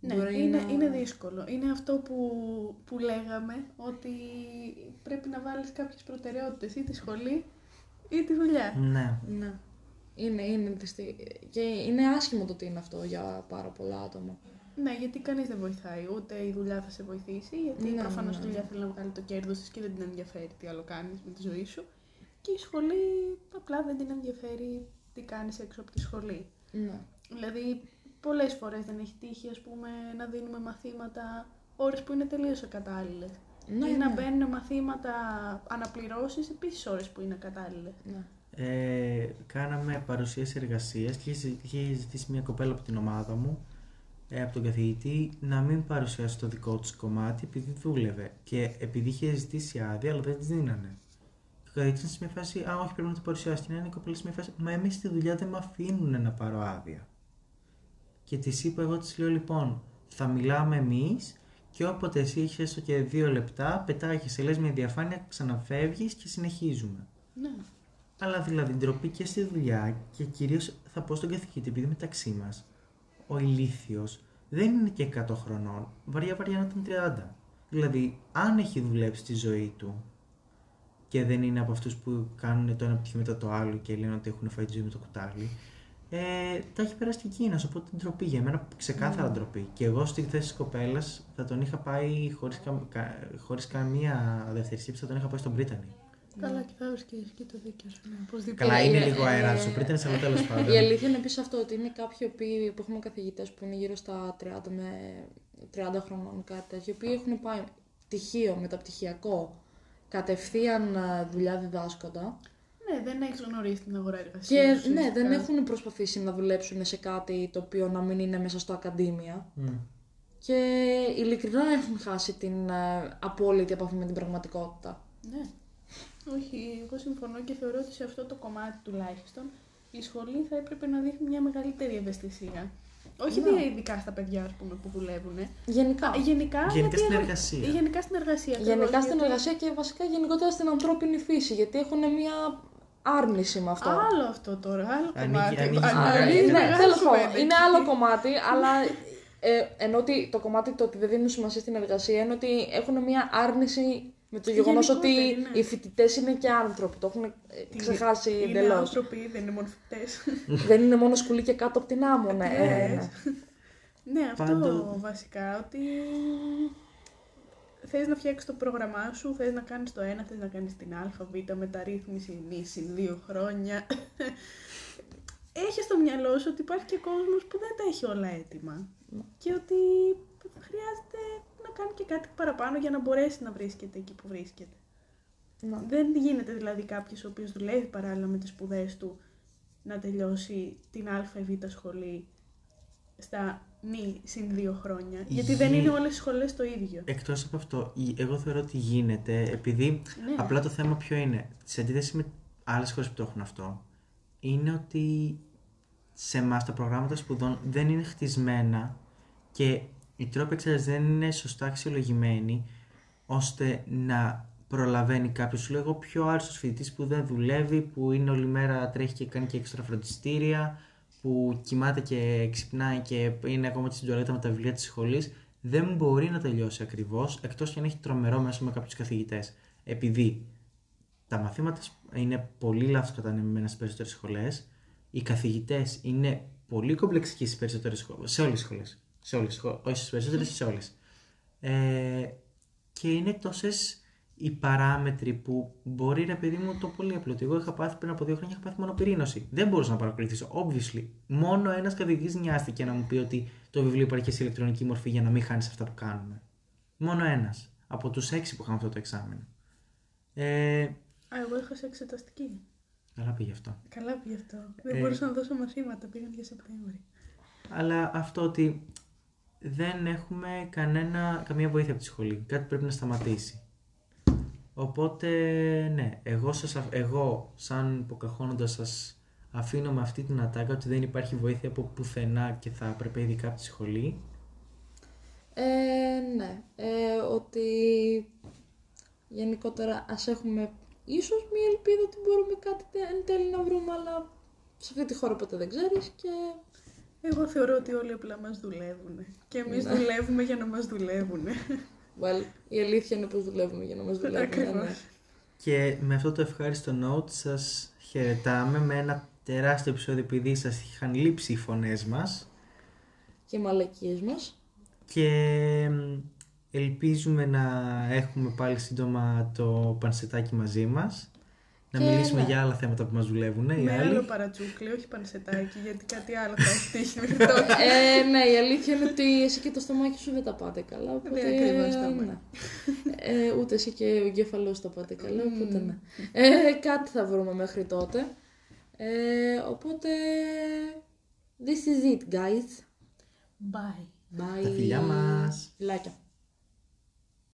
Ναι, είναι δύσκολο. Είναι αυτό που λέγαμε, ότι πρέπει να βάλεις κάποιες προτεραιότητες, ή τη σχολή ή τη δουλειά. Ναι. Είναι και είναι άσχημο το τι είναι αυτό για πάρα πολλά άτομα. Ναι, γιατί κανείς δεν βοηθάει. Ούτε η δουλειά θα σε βοηθήσει, γιατί προφανώς η δουλειά θέλει να βγάλει το κέρδος της και δεν την ενδιαφέρει τι άλλο κάνεις με τη ζωή σου. Και η σχολή απλά δεν την ενδιαφέρει τι κάνεις έξω από τη σχολή. Ναι. Δηλαδή, πολλές φορές δεν έχει τύχει, ας πούμε, να δίνουμε μαθήματα ώρες που είναι τελείως ακατάλληλες. Ή να μπαίνουν μαθήματα αναπληρώσεις επίσης ώρες που είναι ακατάλληλες. Ναι. Κάναμε παρουσίαση εργασίας και είχε ζητήσει μια κοπέλα από την ομάδα μου, από τον καθηγητή, να μην παρουσιάσει το δικό της κομμάτι επειδή δούλευε. Και επειδή είχε ζητήσει άδεια, αλλά δεν τη δίνανε. Ο καθηγητής ήταν σε μια φάση, α, όχι, πρέπει να το παρουσιάσει. Και να είναι η κοπέλα σε μια φάση, μα εμείς στη δουλειά δεν με αφήνουν να πάρω άδεια. Και της είπα, εγώ της λέω, λοιπόν, θα μιλάμε εμείς και όποτε εσύ έχεις έστω και 2 λεπτά, πετάγεσαι, λες μια διαφάνεια, ξαναφεύγεις και συνεχίζουμε. Ναι. Αλλά δηλαδή ντροπή και στη δουλειά και κυρίως θα πω στον καθηγητή, επειδή μεταξύ μας ο ηλίθιος δεν είναι και 100 χρονών, βαριά να ήταν 30. Δηλαδή, αν έχει δουλέψει τη ζωή του και δεν είναι από αυτούς που κάνουν το ένα πτυχίο μετά το άλλο και λένε ότι έχουν φάει τη ζωή με το κουτάλι, τα έχει περάσει και εκείνος. Οπότε ντροπή για μένα, ξεκάθαρα ντροπή. Και εγώ στη θέση της κοπέλας θα τον είχα πάει χωρίς καμία δεύτερη σκέψη, θα τον είχα πάει στον Πρίτανη. Καλά, και θα βρίσκεις και το δίκαιο σου. Καλά, είναι λίγο αέρα σου. Πριν ήταν, αλλά τέλος πάντων. Η αλήθεια είναι επίσης αυτό, ότι είναι κάποιοι που έχουμε καθηγητές που είναι γύρω στα 30 με 30 χρονών, κάτι τέτοιο, οι οποίοι έχουν πάει πτυχίο, μεταπτυχιακό, κατευθείαν δουλειά διδάσκοντα. Ναι, δεν έχεις γνωρίσει την αγορά εργασίας. Και ναι, δεν έχουν προσπαθήσει να δουλέψουν σε κάτι το οποίο να μην είναι μέσα στο ακαδημία. Και ειλικρινά έχουν χάσει την απόλυτη επαφή με την πραγματικότητα. Ναι. Όχι, εγώ συμφωνώ και θεωρώ ότι σε αυτό το κομμάτι τουλάχιστον η σχολή θα έπρεπε να δείχνει μια μεγαλύτερη ευαισθησία. Όχι ειδικά στα παιδιά, ας πούμε, που δουλεύουν. Γενικά στην εργασία. Γενικά στην εργασία και βασικά γενικότερα στην ανθρώπινη φύση, γιατί έχουν μια άρνηση με αυτό. Άλλο αυτό τώρα, άλλο κομμάτι. Είναι άλλο κομμάτι, αλλά ενώ ότι το κομμάτι το ότι δεν δίνουν σημασία στην εργασία είναι ότι έχουν μια άρνηση. Με το γεγονός ότι οι φοιτητές είναι και άνθρωποι, το έχουν ξεχάσει εντελώς. Είναι άνθρωποι, δεν είναι μόνο φοιτητές. Δεν είναι μόνο σκουλή και κάτω από την άμμο, ναι, αυτό βασικά, ότι θες να φτιάξεις το πρόγραμμά σου, θες να κάνεις το ένα, θες να κάνεις την α, β, μεταρρύθμιση, νύση, 2 χρόνια. Έχεις στο μυαλό σου ότι υπάρχει και κόσμος που δεν τα έχει όλα έτοιμα και ότι χρειάζεται να κάνει και κάτι παραπάνω για να μπορέσει να βρίσκεται εκεί που βρίσκεται. Δεν γίνεται δηλαδή κάποιος ο οποίος δουλεύει παράλληλα με τις σπουδές του να τελειώσει την α ή β σχολή στα νη συν 2 χρόνια, γιατί δεν είναι όλες οι σχολές το ίδιο. Εκτός από αυτό, εγώ θεωρώ ότι γίνεται, επειδή απλά το θέμα ποιο είναι, σε αντίθεση με άλλες χώρες που το έχουν αυτό, είναι ότι σε εμάς τα προγράμματα σπουδών δεν είναι χτισμένα και οι τρόποι εξέτασης δεν είναι σωστά αξιολογημένοι ώστε να προλαβαίνει κάποιος λίγο πιο άριστος φοιτητής που δεν δουλεύει, που είναι όλη μέρα τρέχει και κάνει και έξτρα φροντιστήρια, που κοιμάται και ξυπνάει και είναι ακόμα και στην τουαλέτα με τα βιβλία της σχολής, δεν μπορεί να τελειώσει ακριβώς, εκτός και αν έχει τρομερό μέσο με κάποιους καθηγητές. Επειδή τα μαθήματα είναι πολύ λάθος κατανεμημένα στις περισσότερες σχολές, οι καθηγητές είναι πολύ κομπλεξικοί στις περισσότερες σχολές, σε όλες τις σχολές. Σε όλες, όχι στις περισσότερες, σε όλες. Και είναι τόσες οι παράμετροι που μπορεί, ρε παιδί μου, το πολύ απλό. Εγώ είχα πάθει πριν από 2 χρόνια, είχα πάθει μονοπυρήνωση. Δεν μπορούσα να παρακολουθήσω. Obviously. Μόνο ένας καθηγητής νοιάστηκε να μου πει ότι το βιβλίο υπάρχει σε ηλεκτρονική μορφή για να μην χάνεις αυτά που κάνουμε. Μόνο ένας. Από τους 6 που είχαμε αυτό το εξάμηνο. Εγώ είχα σε εξεταστική. Καλά πήγε αυτό. Δεν μπορούσα να δώσω μαθήματα, πήγαν για Σεπτέμβρη. Αλλά αυτό ότι δεν έχουμε καμία βοήθεια από τη σχολή. Κάτι πρέπει να σταματήσει. Οπότε, ναι, εγώ σαν υποκαχώνοντα σας αφήνω με αυτή την ατάκα ότι δεν υπάρχει βοήθεια από πουθενά και θα έπρεπε ειδικά από τη σχολή. Ναι, ότι γενικότερα ας έχουμε ίσως μία ελπίδα ότι μπορούμε κάτι εν τέλει να βρούμε, αλλά σε αυτή τη χώρα ποτέ δεν ξέρεις και... Εγώ θεωρώ ότι όλοι απλά μας δουλεύουν και εμείς δουλεύουμε για να μας δουλεύουν. Well, η αλήθεια είναι πως δουλεύουμε για να μας δουλεύουν. Ναι. Και με αυτό το ευχάριστο note σας χαιρετάμε με ένα τεράστιο επεισόδιο, επειδή σας είχαν λείψει οι φωνές μας και οι μαλακίες μας. Και ελπίζουμε να έχουμε πάλι σύντομα το πανσετάκι μαζί μας. Να μιλήσουμε για άλλα θέματα που μας δουλεύουν. Με άλλο παρατσούκλι, όχι πανσετάκι, γιατί κάτι άλλο θα έχει τύχει. Ναι, η αλήθεια είναι ότι εσύ και το στομάχι σου δεν τα πάτε καλά. Οπότε, δεν ακριβώς τα πάτε. Ούτε εσύ και ο εγκέφαλός τα πάτε καλά, οπότε ναι. Κάτι θα βρούμε μέχρι τότε. Οπότε, this is it, guys. Bye. Τα φιλιά μας. Φιλάκια.